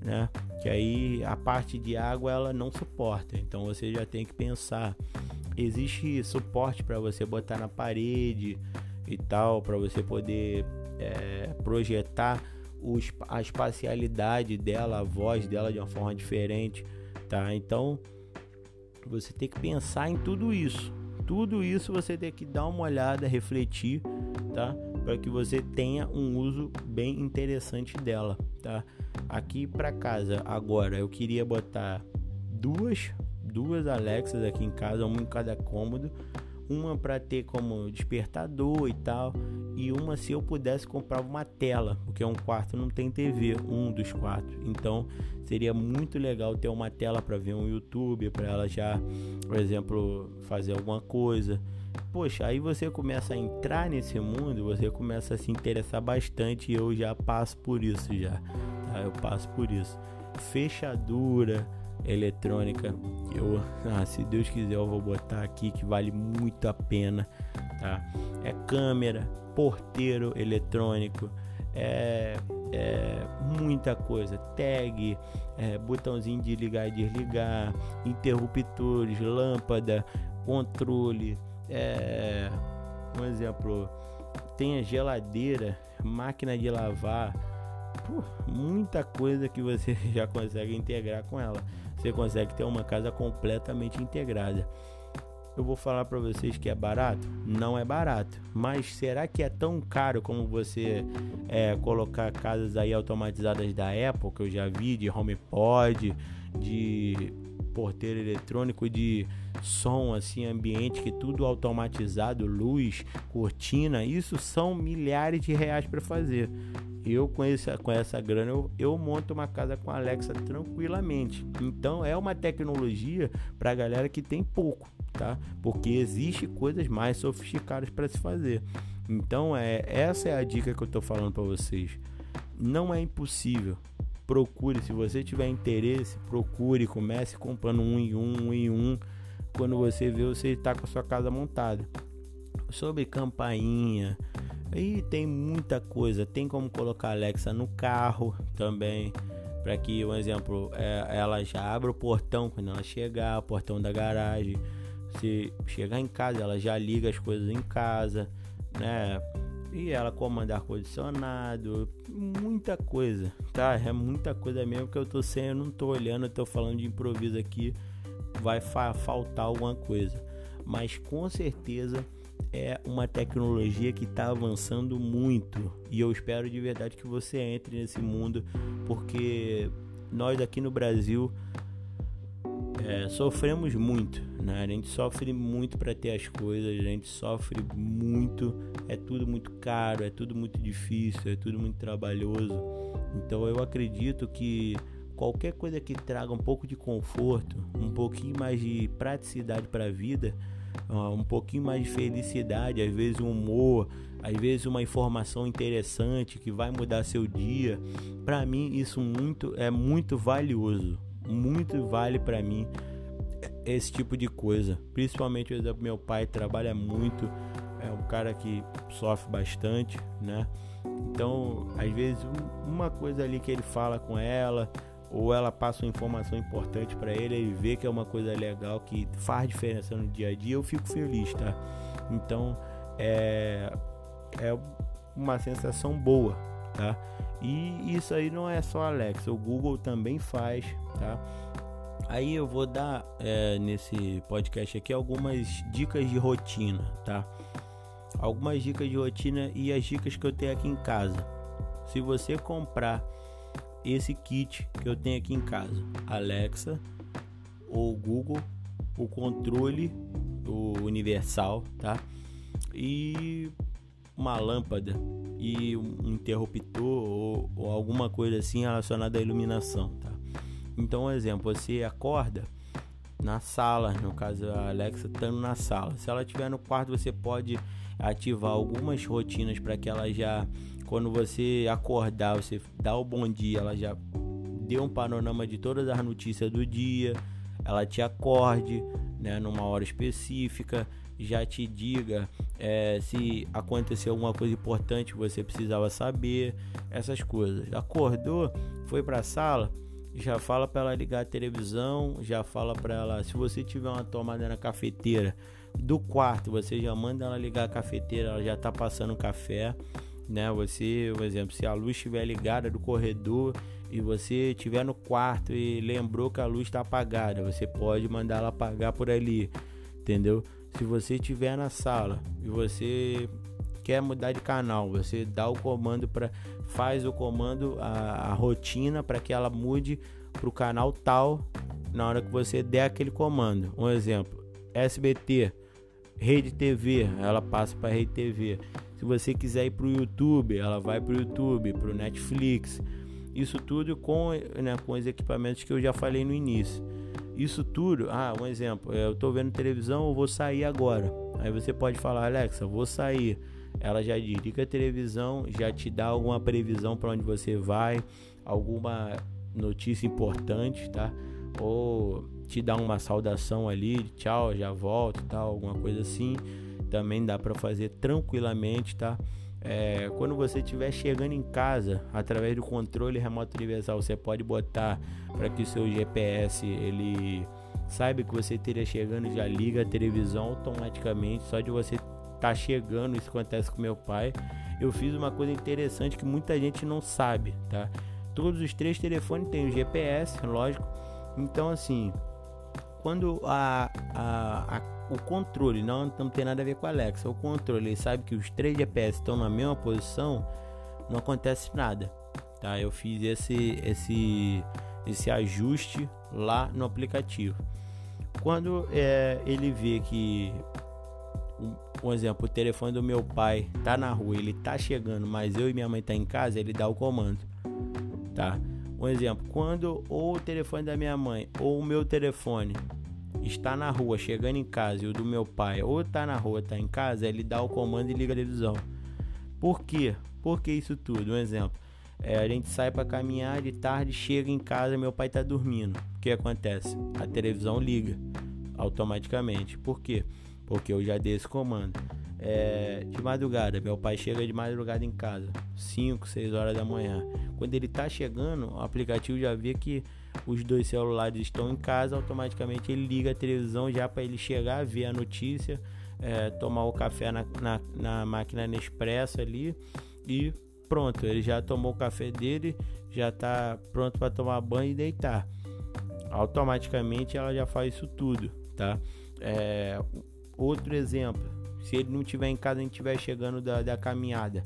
né? Que aí a parte de água ela não suporta, então você já tem que pensar. Existe suporte para você botar na parede e tal, para você poder projetar a espacialidade dela, a voz dela de uma forma diferente, tá? Então você tem que pensar em tudo isso você tem que dar uma olhada, refletir, tá? Para que você tenha um uso bem interessante dela, tá? Aqui para casa agora eu queria botar duas Alexas aqui em casa, uma em cada cômodo, uma para ter como despertador e tal, e uma, se eu pudesse, comprar uma tela, porque um quarto não tem TV, um dos quartos. Então seria muito legal ter uma tela para ver um YouTube, para ela já, por exemplo, fazer alguma coisa. Poxa, aí você começa a entrar nesse mundo, você começa a se interessar bastante, e eu já passo por isso já, tá? Eu passo por isso. Fechadura eletrônica, se Deus quiser eu vou botar aqui, que vale muito a pena, tá? É câmera, porteiro eletrônico, muita coisa, tag, botãozinho de ligar e desligar, interruptores, lâmpada, controle, um exemplo, tem a geladeira, máquina de lavar. Muita coisa que você já consegue integrar com ela. Você consegue ter uma casa completamente integrada. Eu vou falar para vocês que é barato? Não é barato. Mas será que é tão caro como você colocar casas aí automatizadas da Apple, que eu já vi, de HomePod, de porteiro eletrônico, de som assim, ambiente, que tudo automatizado, luz, cortina? Isso são milhares de reais para fazer. Eu com essa grana eu monto uma casa com a Alexa tranquilamente. Então é uma tecnologia para galera que tem pouco, tá? Porque existe coisas mais sofisticadas para se fazer. Então essa é a dica que eu tô falando para vocês. Não é impossível. Procure, se você tiver interesse, procure, comece comprando um em um. Quando você vê, você está com a sua casa montada. Sobre campainha, aí tem muita coisa. Tem como colocar a Alexa no carro também, para que, um exemplo, ela já abra o portão quando ela chegar, o portão da garagem. Se chegar em casa, ela já liga as coisas em casa, né? E ela comanda ar-condicionado, muita coisa, tá? É muita coisa mesmo, que eu não tô olhando, eu tô falando de improviso aqui, vai faltar alguma coisa. Mas com certeza é uma tecnologia que está avançando muito, e eu espero de verdade que você entre nesse mundo, porque nós aqui no Brasil sofremos muito, né? A gente sofre muito para ter as coisas, a gente sofre muito, é tudo muito caro, é tudo muito difícil, é tudo muito trabalhoso. Então eu acredito que qualquer coisa que traga um pouco de conforto, um pouquinho mais de praticidade para a vida, um pouquinho mais de felicidade, às vezes um humor, às vezes uma informação interessante que vai mudar seu dia, para mim isso é muito valioso, muito vale para mim esse tipo de coisa. Principalmente, meu pai trabalha muito, é um cara que sofre bastante, né? Então, às vezes, uma coisa ali que ele fala com ela, ou ela passa uma informação importante para ele, ele vê que é uma coisa legal, que faz diferença no dia a dia, eu fico feliz, tá? Então, é uma sensação boa, tá? E isso aí não é só Alexa, o Google também faz, tá? Aí eu vou dar nesse podcast aqui algumas dicas de rotina, tá? Algumas dicas de rotina e as dicas que eu tenho aqui em casa. Se você comprar esse kit que eu tenho aqui em casa, Alexa ou Google, o controle universal, tá? E uma lâmpada e um interruptor ou alguma coisa assim relacionada à iluminação, tá? Então, um exemplo, você acorda na sala, no caso a Alexa está na sala. Se ela estiver no quarto, você pode ativar algumas rotinas para que ela já, quando você acordar, você dá o bom dia, ela já dê um panorama de todas as notícias do dia, ela te acorde, né, numa hora específica, já te diga se aconteceu alguma coisa importante que você precisava saber, essas coisas. Acordou, foi para a sala, já fala para ela ligar a televisão, já fala para ela, se você tiver uma tomada na cafeteira do quarto, você já manda ela ligar a cafeteira, ela já tá passando café, né? Você, por exemplo, se a luz estiver ligada do corredor e você estiver no quarto e lembrou que a luz está apagada, você pode mandar ela apagar por ali, entendeu? Se você estiver na sala e você quer mudar de canal, você dá o comando a rotina para que ela mude para o canal tal na hora que você der aquele comando. Um exemplo, SBT, Rede TV, ela passa para Rede TV. Se você quiser ir para o YouTube, ela vai para o YouTube, para o Netflix. Isso tudo com os equipamentos que eu já falei no início. Isso tudo, um exemplo, eu estou vendo televisão, eu vou sair agora. Aí você pode falar, Alexa, vou sair. Ela já desliga a televisão, já te dá alguma previsão para onde você vai, alguma notícia importante, tá? Ou te dá uma saudação ali, tchau, já volto, tal, alguma coisa assim. Também dá para fazer tranquilamente, tá? Quando você estiver chegando em casa, através do controle remoto universal, você pode botar para que o seu GPS ele saiba que você esteja chegando, já liga a televisão automaticamente, só de você tá chegando. Isso acontece com meu pai. Eu fiz uma coisa interessante que muita gente não sabe, tá? Todos os três telefones têm o GPS, lógico. Então, assim, quando o controle não tem nada a ver com a Alexa, o controle ele sabe que os três GPS estão na mesma posição, não acontece nada, tá? Eu fiz esse ajuste lá no aplicativo. Quando ele vê que, por exemplo, o telefone do meu pai tá na rua, ele tá chegando, mas eu e minha mãe tá em casa, ele dá o comando, tá? Um exemplo, quando ou o telefone da minha mãe ou o meu telefone está na rua, chegando em casa, e o do meu pai ou tá na rua, tá em casa, ele dá o comando e liga a televisão. Por quê? Porque isso tudo, um exemplo, a gente sai para caminhar de tarde, chega em casa, meu pai tá dormindo. O que acontece? A televisão liga automaticamente. Por quê? Porque eu já dei esse comando. De madrugada, meu pai chega de madrugada em casa, 5, 6 horas da manhã. Quando ele tá chegando, o aplicativo já vê que os dois celulares estão em casa, automaticamente ele liga a televisão já para ele chegar, ver a notícia, tomar o café na máquina Nespresso ali e pronto, ele já tomou o café dele, já tá pronto para tomar banho e deitar. Automaticamente ela já faz isso tudo, tá? Outro exemplo, se ele não tiver em casa, a gente estiver chegando da caminhada,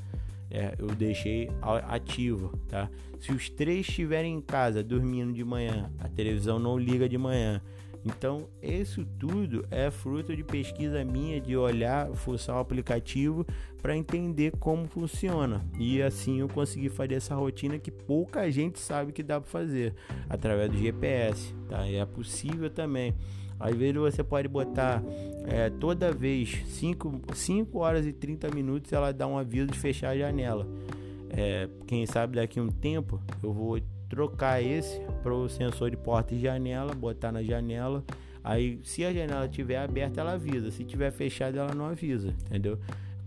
eu deixei ativo, tá? Se os três estiverem em casa dormindo de manhã, a televisão não liga de manhã. Então, isso tudo é fruto de pesquisa minha, de olhar, forçar o aplicativo para entender como funciona. E assim eu consegui fazer essa rotina que pouca gente sabe que dá para fazer através do GPS, tá? E é possível também. Às vezes você pode botar toda vez 5 horas e 30 minutos ela dá um aviso de fechar a janela. Quem sabe daqui a um tempo eu vou trocar esse para o sensor de porta e janela, botar na janela. Aí se a janela estiver aberta ela avisa, se tiver fechada ela não avisa, entendeu?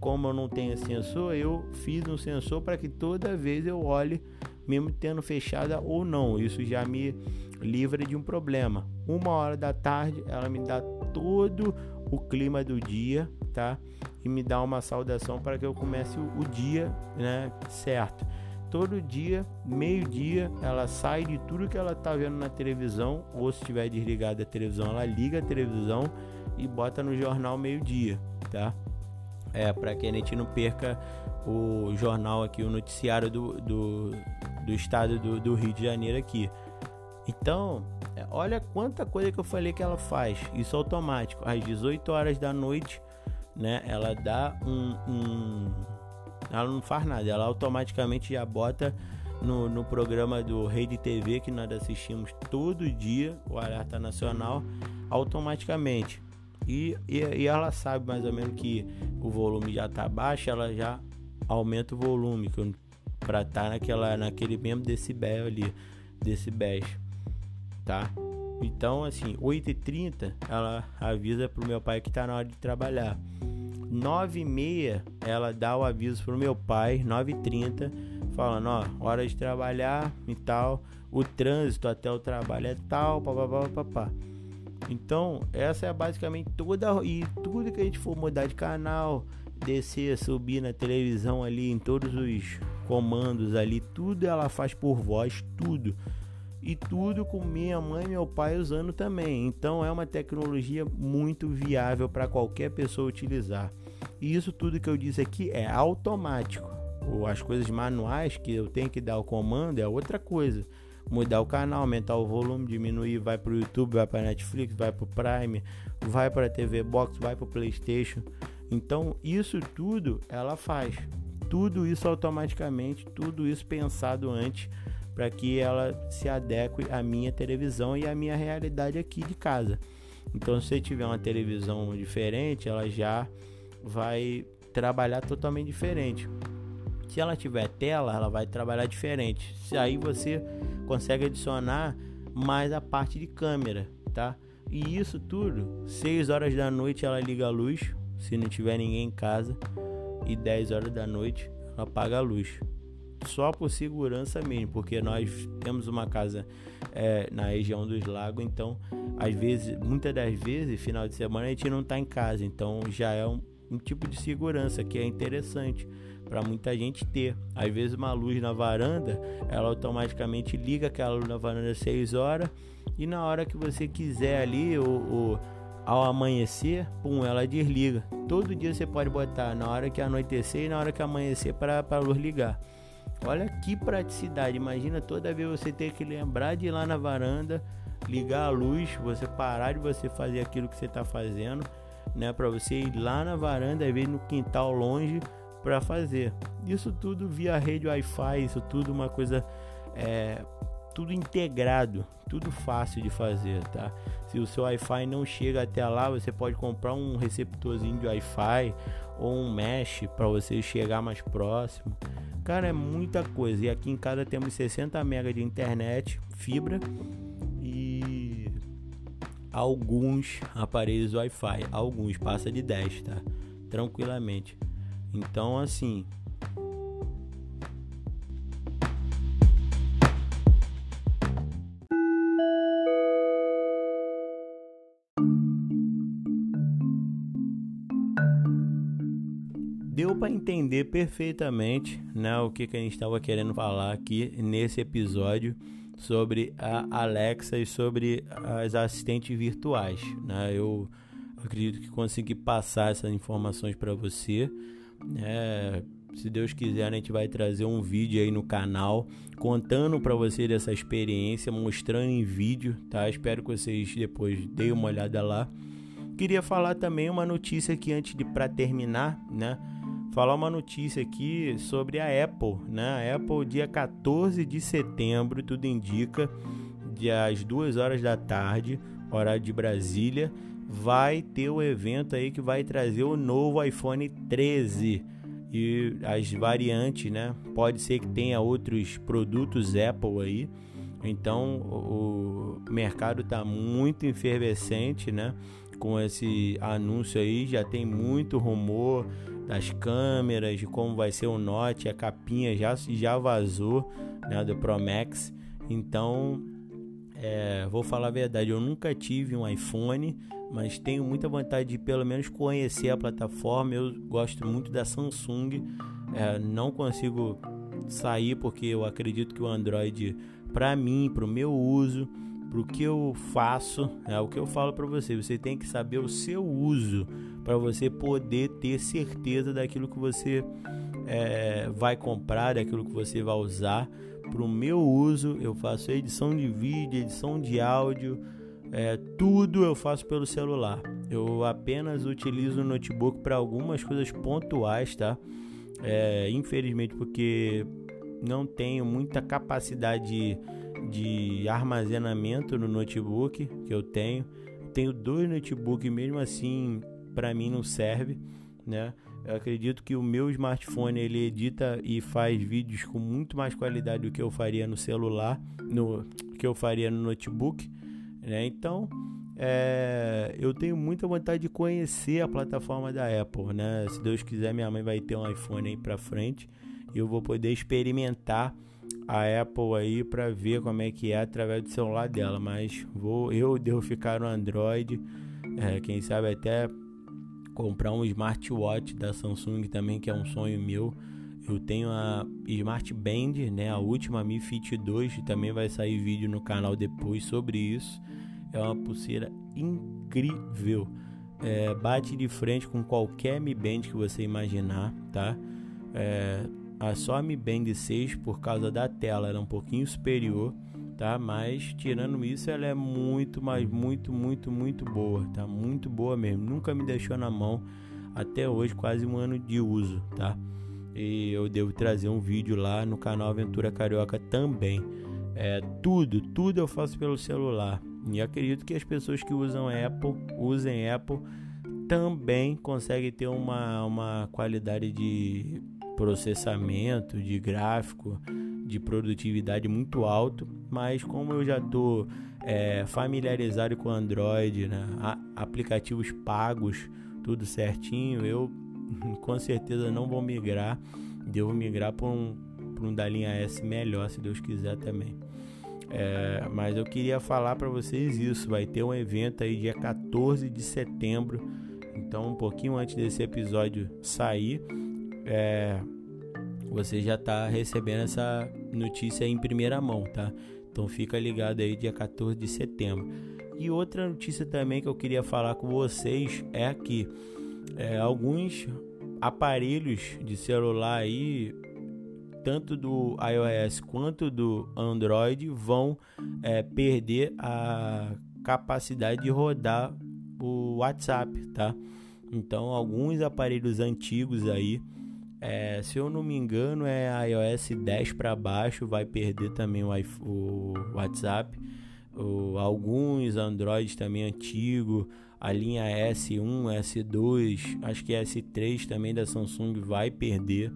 como eu não tenho sensor, eu fiz um sensor para que toda vez eu olhe, mesmo tendo fechada ou não. Isso já me livra de um problema. 1h da tarde ela me dá todo o clima do dia, tá? E me dá uma saudação para que eu comece o dia, né, certo. Todo dia, meio-dia, ela sai de tudo que ela tá vendo na televisão, ou se tiver desligada a televisão, ela liga a televisão e bota no jornal meio-dia, tá? É, para que a gente não perca o jornal aqui, o noticiário do estado do Rio de Janeiro aqui. Então, olha quanta coisa que eu falei que ela faz, isso automático. Às 18 horas da noite, né, ela dá ela não faz nada, ela automaticamente já bota no programa do Rede TV que nós assistimos todo dia, o Alerta Nacional, automaticamente. E ela sabe mais ou menos que o volume já está baixo, ela já aumenta o volume para estar naquele mesmo decibel ali, decibéis, tá? Então, assim, 8h30 ela avisa pro meu pai que tá na hora de trabalhar. 9h30 ela dá o aviso pro meu pai, 9h30, falando, ó, hora de trabalhar e tal, o trânsito até o trabalho é tal, papapá. Então, essa é basicamente tudo que a gente for mudar de canal, descer, subir na televisão ali, em todos os comandos ali, tudo ela faz por voz, tudo. E tudo com minha mãe e meu pai usando também. Então é uma tecnologia muito viável para qualquer pessoa utilizar. E isso tudo que eu disse aqui é automático. As coisas manuais que eu tenho que dar o comando é outra coisa. Mudar o canal, aumentar o volume, diminuir, vai para o YouTube, vai para Netflix, vai para o Prime, vai para a TV Box, vai para o PlayStation. Então isso tudo ela faz. Tudo isso automaticamente, tudo isso pensado antes, para que ela se adeque à minha televisão e à minha realidade aqui de casa. Então, se você tiver uma televisão diferente, ela já vai trabalhar totalmente diferente. Se ela tiver tela, ela vai trabalhar diferente. Aí você consegue adicionar mais a parte de câmera, tá? E isso tudo, 6 horas da noite ela liga a luz, se não tiver ninguém em casa, e 10 horas da noite ela apaga a luz. Só por segurança mesmo, porque nós temos uma casa na região dos lagos, então muitas das vezes final de semana a gente não está em casa, então já é um tipo de segurança que é interessante para muita gente ter. Às vezes uma luz na varanda, ela automaticamente liga aquela luz na varanda às 6 horas e na hora que você quiser ali ou ao amanhecer, pum, ela desliga. Todo dia você pode botar na hora que anoitecer e na hora que amanhecer para a luz ligar. Olha que praticidade, imagina toda vez você ter que lembrar de ir lá na varanda, ligar a luz, você parar de você fazer aquilo que você está fazendo, né, para você ir lá na varanda, às vezes no quintal longe, para fazer. Isso tudo via rede Wi-Fi, isso tudo uma coisa, tudo integrado, tudo fácil de fazer, tá? Se o seu Wi-Fi não chega até lá, você pode comprar um receptorzinho de Wi-Fi ou um mesh para você chegar mais próximo. Cara, é muita coisa. E aqui em casa temos 60 MB de internet, fibra e alguns aparelhos Wi-Fi. Alguns, passa de 10, tá? Tranquilamente. Então, assim... deu para entender perfeitamente, né, o que a gente estava querendo falar aqui nesse episódio sobre a Alexa e sobre as assistentes virtuais, né? Eu acredito que consegui passar essas informações para você. Se Deus quiser, a gente vai trazer um vídeo aí no canal contando para você dessa experiência, mostrando em vídeo, tá? Espero que vocês depois deem uma olhada lá. Queria falar também uma notícia aqui antes de para terminar, né? Falar uma notícia aqui sobre a Apple, né? A Apple, dia 14 de setembro, tudo indica, às 2 horas da tarde, horário de Brasília, vai ter o evento aí que vai trazer o novo iPhone 13 e as variantes, né? Pode ser que tenha outros produtos Apple aí. Então, o mercado tá muito efervescente, né? Com esse anúncio aí, já tem muito rumor das câmeras, de como vai ser o Note, a capinha já vazou, né, do Pro Max. Então, vou falar a verdade, eu nunca tive um iPhone, mas tenho muita vontade de pelo menos conhecer a plataforma. Eu gosto muito da Samsung, não consigo sair porque eu acredito que o Android, para mim, para o meu uso, para o que eu faço, é o que eu falo para você, você tem que saber o seu uso para você poder ter certeza daquilo que você vai comprar, daquilo que você vai usar. Para o meu uso, eu faço edição de vídeo, edição de áudio, tudo eu faço pelo celular. Eu apenas utilizo o notebook para algumas coisas pontuais, tá? Infelizmente, porque não tenho muita capacidade de armazenamento no notebook que eu tenho. Tenho dois notebooks, mesmo assim, para mim não serve, né? Eu acredito que o meu smartphone ele edita e faz vídeos com muito mais qualidade do que eu faria no celular, que eu faria no notebook, né? Então, eu tenho muita vontade de conhecer a plataforma da Apple, né? Se Deus quiser, minha mãe vai ter um iPhone aí para frente e eu vou poder experimentar a Apple aí para ver como é que é através do celular dela, mas eu devo ficar no Android, quem sabe até comprar um smartwatch da Samsung também, que é um sonho meu. Eu tenho a Smart Band, né, a última Mi Fit 2, também vai sair vídeo no canal depois sobre isso. É uma pulseira incrível, bate de frente com qualquer Mi Band que você imaginar, tá? Só a Mi Band 6, por causa da tela, ela é um pouquinho superior, tá? Mas tirando isso, ela é muito, mas muito boa, tá? Muito boa mesmo, nunca me deixou na mão até hoje, quase um ano de uso, tá? E eu devo trazer um vídeo lá no canal Aventura Carioca também. Tudo eu faço pelo celular. E acredito que as pessoas que usem Apple, também conseguem ter uma qualidade de processamento, de gráfico, de produtividade muito alto, mas como eu já estou familiarizado com Android, né, aplicativos pagos, tudo certinho, eu com certeza não vou migrar, devo migrar para um da linha S melhor, se Deus quiser também. Mas eu queria falar para vocês isso, vai ter um evento aí dia 14 de setembro, então um pouquinho antes desse episódio sair, você já está recebendo essa notícia em primeira mão, tá? Então fica ligado aí, dia 14 de setembro. E outra notícia também que eu queria falar com vocês é que alguns aparelhos de celular aí, tanto do iOS quanto do Android, vão perder a capacidade de rodar o WhatsApp, tá? Então alguns aparelhos antigos aí, se eu não me engano, iOS 10 para baixo, vai perder também o WhatsApp. Alguns Androids também antigo, a linha S1, S2, acho que S3 também da Samsung vai perder.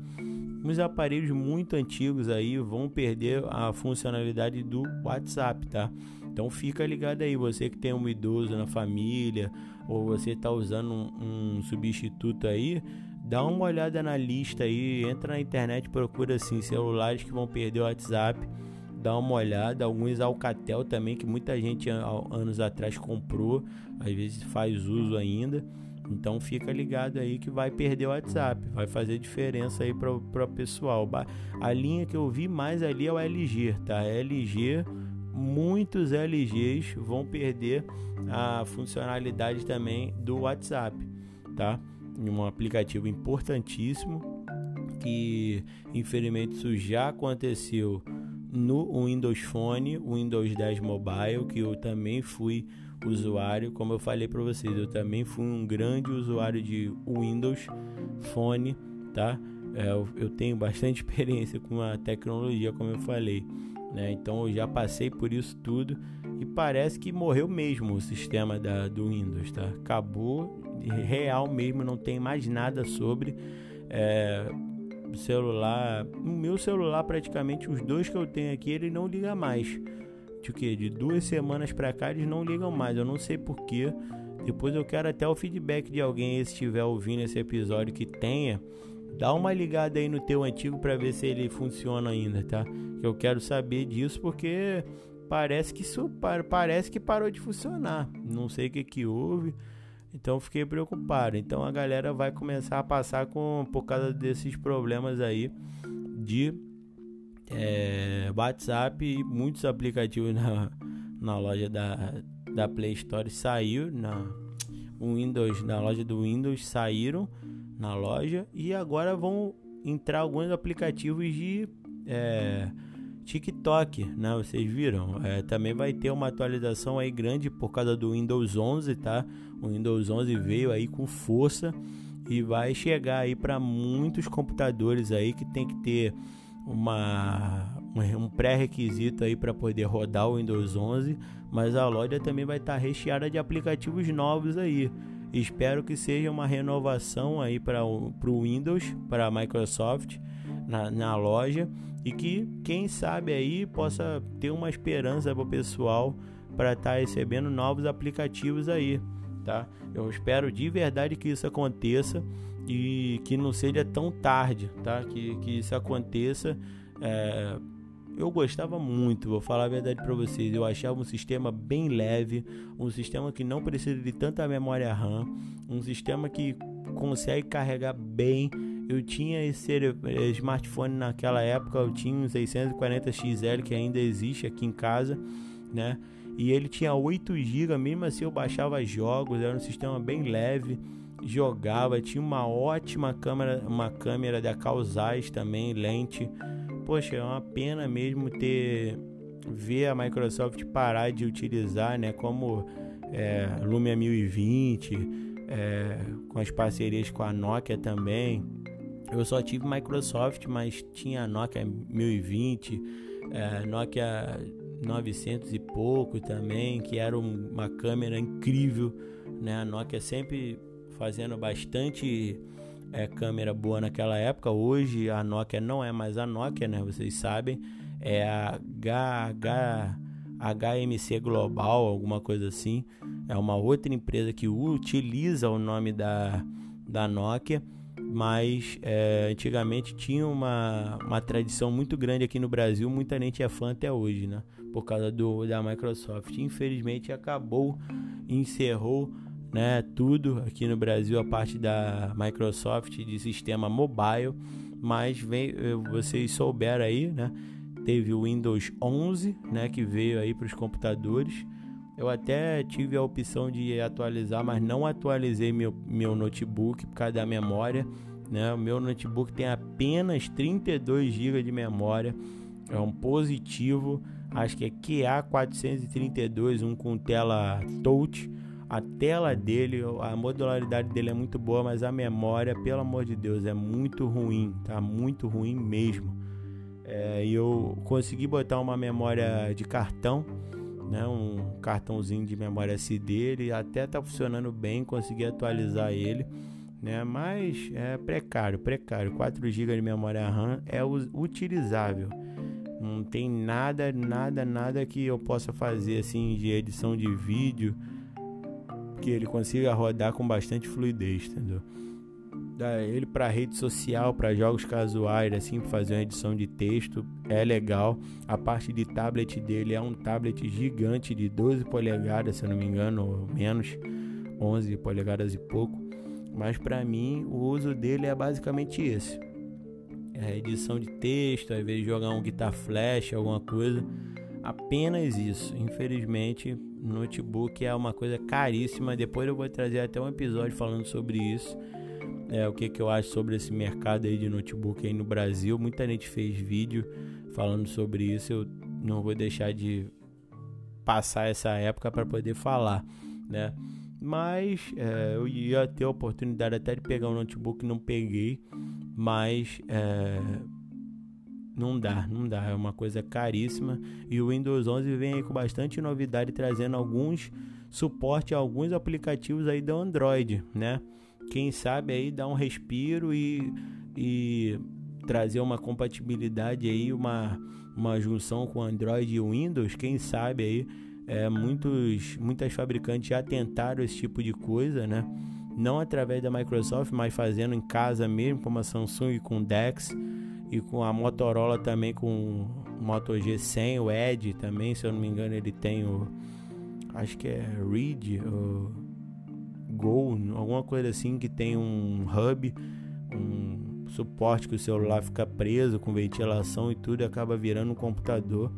Os aparelhos muito antigos aí vão perder a funcionalidade do WhatsApp, tá? Então fica ligado aí, você que tem um idoso na família ou você está usando um substituto aí, dá uma olhada na lista aí, entra na internet, procura assim, celulares que vão perder o WhatsApp, dá uma olhada, alguns Alcatel também, que muita gente anos atrás comprou, às vezes faz uso ainda, então fica ligado aí que vai perder o WhatsApp, vai fazer diferença aí para o pessoal. A linha que eu vi mais ali é o LG, tá? LG, muitos LGs vão perder a funcionalidade também do WhatsApp, tá? Um aplicativo importantíssimo que infelizmente isso já aconteceu no Windows Phone, Windows 10 Mobile, que eu também fui usuário, como eu falei para vocês, eu também fui um grande usuário de Windows Phone, tá? Eu tenho bastante experiência com a tecnologia, como eu falei, né? Então eu já passei por isso tudo e parece que morreu mesmo o sistema do Windows, tá? Acabou real mesmo, não tem mais nada sobre celular. O meu celular, praticamente os dois que eu tenho aqui, ele não liga mais. De 2 semanas pra cá eles não ligam mais, eu não sei porquê. Depois eu quero até o feedback de alguém, se estiver ouvindo esse episódio, que tenha. Dá uma ligada aí no teu antigo para ver se ele funciona ainda, tá? Eu quero saber disso porque parece que parou de funcionar. Não sei o que houve, então fiquei preocupado. Então a galera vai começar a passar por causa desses problemas aí de WhatsApp e muitos aplicativos na loja da Play Store saiu, na loja do Windows saíram na loja, e agora vão entrar alguns aplicativos de TikTok, né? Vocês viram? Também vai ter uma atualização aí grande por causa do Windows 11, tá? O Windows 11 veio aí com força e vai chegar aí para muitos computadores aí que tem que ter um pré-requisito aí para poder rodar o Windows 11, mas a loja também vai estar recheada de aplicativos novos aí. Espero que seja uma renovação aí para o Windows, para a Microsoft na loja, e que quem sabe aí possa ter uma esperança para o pessoal para estar recebendo novos aplicativos aí, tá? Eu espero de verdade que isso aconteça e que não seja tão tarde, tá? Que isso aconteça. Eu gostava muito, vou falar a verdade para vocês. Eu achava um sistema bem leve, um sistema que não precisa de tanta memória RAM, um sistema que consegue carregar bem. Eu tinha esse smartphone naquela época, eu tinha um 640XL que ainda existe aqui em casa, né? E ele tinha 8 GB, mesmo assim eu baixava jogos, era um sistema bem leve, jogava, tinha uma ótima câmera, uma câmera da Kwai também, lente. Poxa, é uma pena mesmo ver a Microsoft parar de utilizar, né, como Lumia 1020, com as parcerias com a Nokia também. Eu só tive Microsoft, mas tinha a Nokia 1020, Nokia 900 e pouco também, que era uma câmera incrível, né? A Nokia sempre fazendo bastante câmera boa naquela época. Hoje a Nokia não é mais a Nokia, né? Vocês sabem, é a HMC Global, alguma coisa assim. É uma outra empresa que utiliza o nome da Nokia, mas antigamente tinha uma tradição muito grande aqui no Brasil. Muita gente é fã até hoje, né? Por causa da Microsoft. Infelizmente encerrou, né, tudo aqui no Brasil, a parte da Microsoft de sistema mobile. Mas vocês souberam aí, né? Teve o Windows 11, né, que veio aí para os computadores. Eu até tive a opção de atualizar, mas não atualizei meu notebook por causa da memória, né? O meu notebook tem apenas 32 GB de memória, é um positivo, acho que é QA432, um com tela touch. A tela dele, a modularidade dele é muito boa, mas a memória, pelo amor de Deus, é muito ruim, tá? Muito ruim mesmo. Eu consegui botar uma memória de cartão, né? Um cartãozinho de memória SD, ele até tá funcionando bem, consegui atualizar ele, né? Mas é precário. 4 GB de memória RAM é utilizável. Não tem nada que eu possa fazer assim de edição de vídeo que ele consiga rodar com bastante fluidez, entendeu? Ele para rede social, para jogos casuais, assim, fazer uma edição de texto é legal. A parte de tablet dele é um tablet gigante de 12 polegadas, se eu não me engano, ou menos, 11 polegadas e pouco. Mas para mim o uso dele é basicamente esse: edição de texto, às vezes jogar um Guitar Flash, alguma coisa. Apenas isso. Infelizmente, notebook é uma coisa caríssima. Depois eu vou trazer até um episódio falando sobre isso, o que eu acho sobre esse mercado aí de notebook aí no Brasil. Muita gente fez vídeo falando sobre isso, eu não vou deixar de passar essa época para poder falar, né? Mas eu ia ter a oportunidade até de pegar um notebook, não peguei, mas Não dá, é uma coisa caríssima. E o Windows 11 vem aí com bastante novidade, trazendo alguns suporte a alguns aplicativos aí do Android, né? Quem sabe aí dar um respiro e trazer uma compatibilidade aí, uma junção com Android e Windows, quem sabe aí muitas fabricantes já tentaram esse tipo de coisa, né? Não através da Microsoft, mas fazendo em casa mesmo, como a Samsung com o DeX e com a Motorola também, com o Moto G100, o Edge também, se eu não me engano, ele tem o... acho que é Reed, o Go, alguma coisa assim, que tem um hub, um suporte que o celular fica preso com ventilação e tudo, e acaba virando um computador.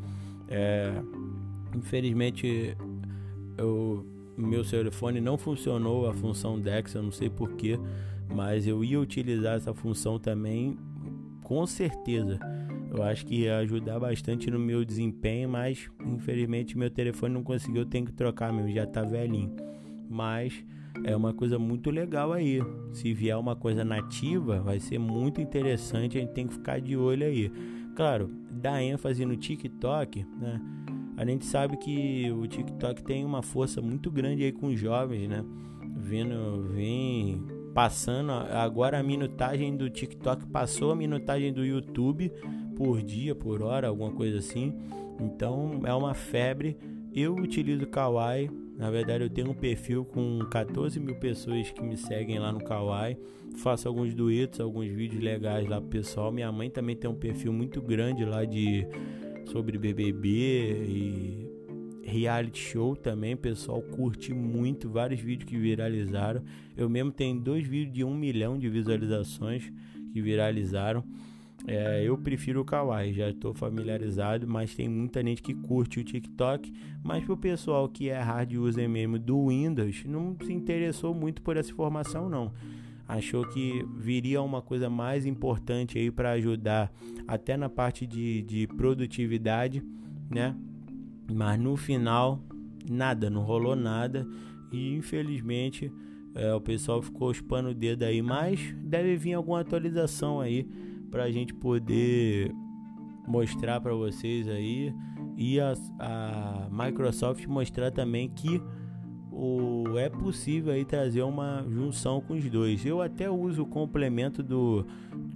Infelizmente, meu telefone não funcionou a função DeX, eu não sei porquê, mas eu ia utilizar essa função também, com certeza. Eu acho que ia ajudar bastante no meu desempenho, mas infelizmente meu telefone não conseguiu, eu tenho que trocar mesmo, já tá velhinho. Mas é uma coisa muito legal aí. Se vier uma coisa nativa, vai ser muito interessante, a gente tem que ficar de olho aí. Claro, dá ênfase no TikTok, né? A gente sabe que o TikTok tem uma força muito grande aí com os jovens, né? Vem passando, agora a minutagem do TikTok passou a minutagem do YouTube por dia, por hora, alguma coisa assim. Então é uma febre. Eu utilizo o Kwai, na verdade eu tenho um perfil com 14 mil pessoas que me seguem lá no Kwai, faço alguns duetos, alguns vídeos legais lá pro pessoal. Minha mãe também tem um perfil muito grande lá sobre BBB e reality show também, o pessoal curte muito, vários vídeos que viralizaram. Eu mesmo tenho 2 vídeos de 1 milhão de visualizações que viralizaram. Eu prefiro o Kwai, já estou familiarizado, mas tem muita gente que curte o TikTok. Mas para o pessoal que é hard user mesmo do Windows, não se interessou muito por essa formação não. Achou que viria uma coisa mais importante aí para ajudar até na parte de produtividade, né? Mas no final nada, não rolou nada e infelizmente o pessoal ficou chupando o dedo aí, mas deve vir alguma atualização aí pra gente poder mostrar para vocês aí, e a Microsoft mostrar também que é possível aí trazer uma junção com os dois. Eu até uso o complemento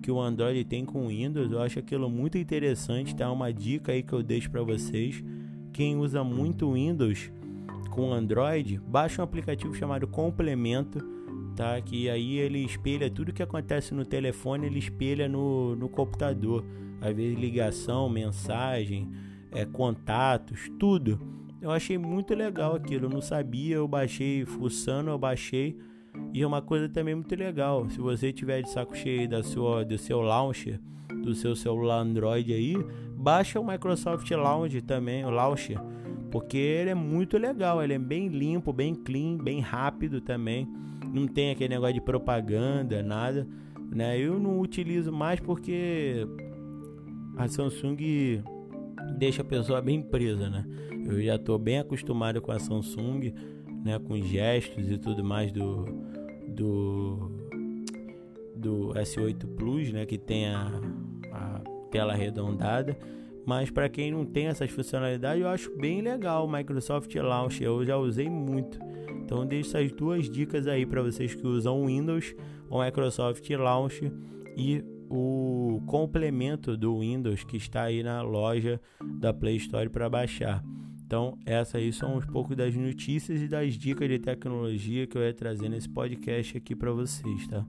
que o Android tem com o Windows, eu acho aquilo muito interessante, tá? Uma dica aí que eu deixo para vocês. Quem usa muito Windows com Android, baixa um aplicativo chamado Complemento, tá? Que aí ele espelha tudo que acontece no telefone, ele espelha no computador. Às vezes ligação, mensagem, contatos, tudo. Eu achei muito legal aquilo, eu não sabia, eu baixei fuçando, e é uma coisa também muito legal. Se você tiver de saco cheio do seu launcher, do seu celular Android aí, baixa o Microsoft Launcher também, o Launcher, porque ele é muito legal, ele é bem limpo, bem clean, bem rápido também, não tem aquele negócio de propaganda, nada, né? Eu não utilizo mais porque a Samsung deixa a pessoa bem presa, né? Eu já estou bem acostumado com a Samsung, né? Com gestos e tudo mais do S8 Plus, né? Que tem a tela arredondada. Mas para quem não tem essas funcionalidades, eu acho bem legal o Microsoft Launcher, eu já usei muito. Então deixo essas 2 dicas aí para vocês que usam o Windows, o Microsoft Launcher e o complemento do Windows que está aí na loja da Play Store para baixar. Então essas aí são um pouco das notícias e das dicas de tecnologia que eu ia trazer nesse podcast aqui para vocês, tá?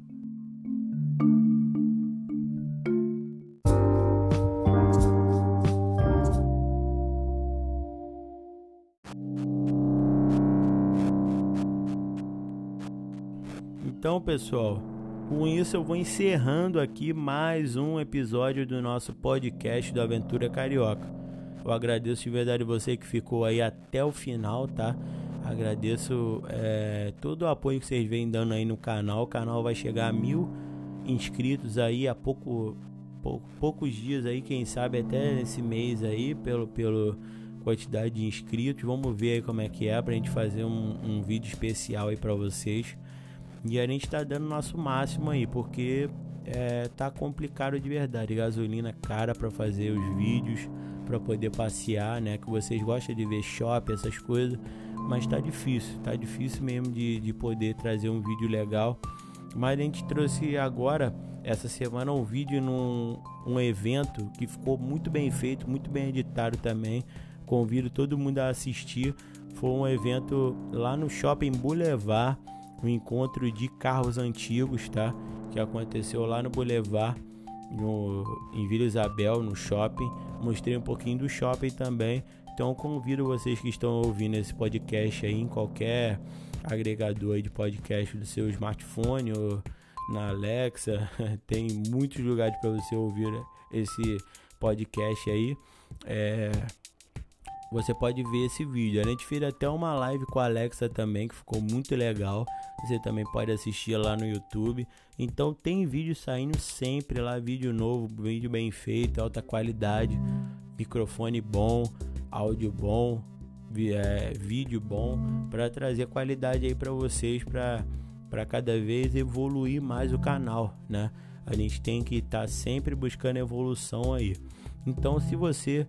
Então pessoal, com isso eu vou encerrando aqui mais um episódio do nosso podcast do Aventura Carioca. Eu agradeço de verdade você que ficou aí até o final, tá? Agradeço todo o apoio que vocês vêm dando aí no canal. O canal vai chegar a 1000 inscritos aí há poucos dias aí, quem sabe até nesse mês aí, pela quantidade de inscritos. Vamos ver aí como é que é, pra gente fazer um vídeo especial aí pra vocês. E a gente tá dando o nosso máximo aí, porque tá complicado de verdade. Gasolina cara pra fazer os vídeos, pra poder passear, né? Que vocês gostam de ver shopping, essas coisas. Mas tá difícil mesmo de poder trazer um vídeo legal. Mas a gente trouxe agora, essa semana, um vídeo num evento que ficou muito bem feito, muito bem editado também, Convido todo mundo a assistir. Foi um evento lá no Shopping Boulevard, um encontro de carros antigos, tá? Que aconteceu lá no Boulevard, em Vila Isabel, no shopping. Mostrei um pouquinho do shopping também. Então convido vocês que estão ouvindo esse podcast aí em qualquer agregador aí de podcast do seu smartphone ou na Alexa. Tem muitos lugares para você ouvir esse podcast aí. Você pode ver esse vídeo. A gente fez até uma live com a Alexa também, que ficou muito legal. Você também pode assistir lá no YouTube. Então tem vídeo saindo sempre lá, vídeo novo, vídeo bem feito, alta qualidade, microfone bom, áudio bom, vídeo bom, para trazer qualidade aí para vocês, para cada vez evoluir mais o canal, né? A gente tem que estar sempre buscando evolução aí. Então se você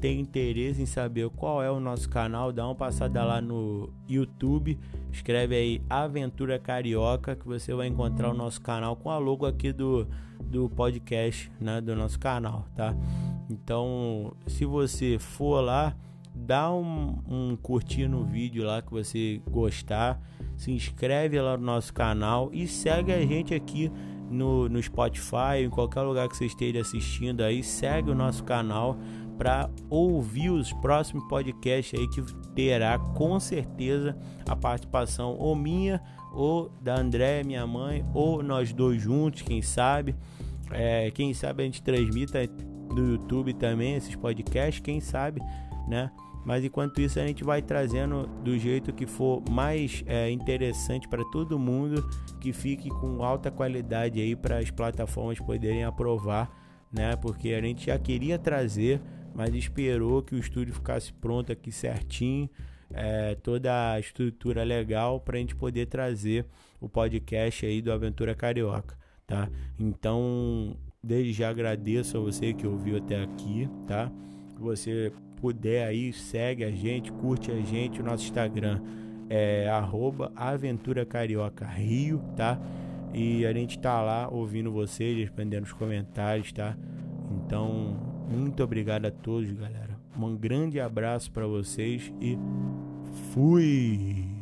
tem interesse em saber qual é o nosso canal, dá uma passada lá no YouTube, escreve aí Aventura Carioca, que você vai encontrar o nosso canal com a logo aqui do podcast, né, do nosso canal, tá? Então, se você for lá, dá um curtir no vídeo lá que você gostar, se inscreve lá no nosso canal e segue a gente aqui no Spotify, em qualquer lugar que você esteja assistindo aí, segue o nosso canal para ouvir os próximos podcasts aí, que terá com certeza a participação ou minha, ou da Andréia, minha mãe, ou nós dois juntos, quem sabe. Quem sabe a gente transmita do YouTube também esses podcasts, quem sabe, né? Mas enquanto isso a gente vai trazendo do jeito que for mais interessante para todo mundo, que fique com alta qualidade aí para as plataformas poderem aprovar, né? Porque a gente já queria trazer, mas esperou que o estúdio ficasse pronto aqui certinho, toda a estrutura legal para a gente poder trazer o podcast aí do Aventura Carioca, tá? Então, desde já agradeço a você que ouviu até aqui, tá? Que você puder aí, segue a gente, curte a gente. O nosso Instagram é @AventuraCariocaRio, tá? E a gente tá lá ouvindo vocês, respondendo os comentários, tá? Então, muito obrigado a todos, galera. Um grande abraço para vocês e fui!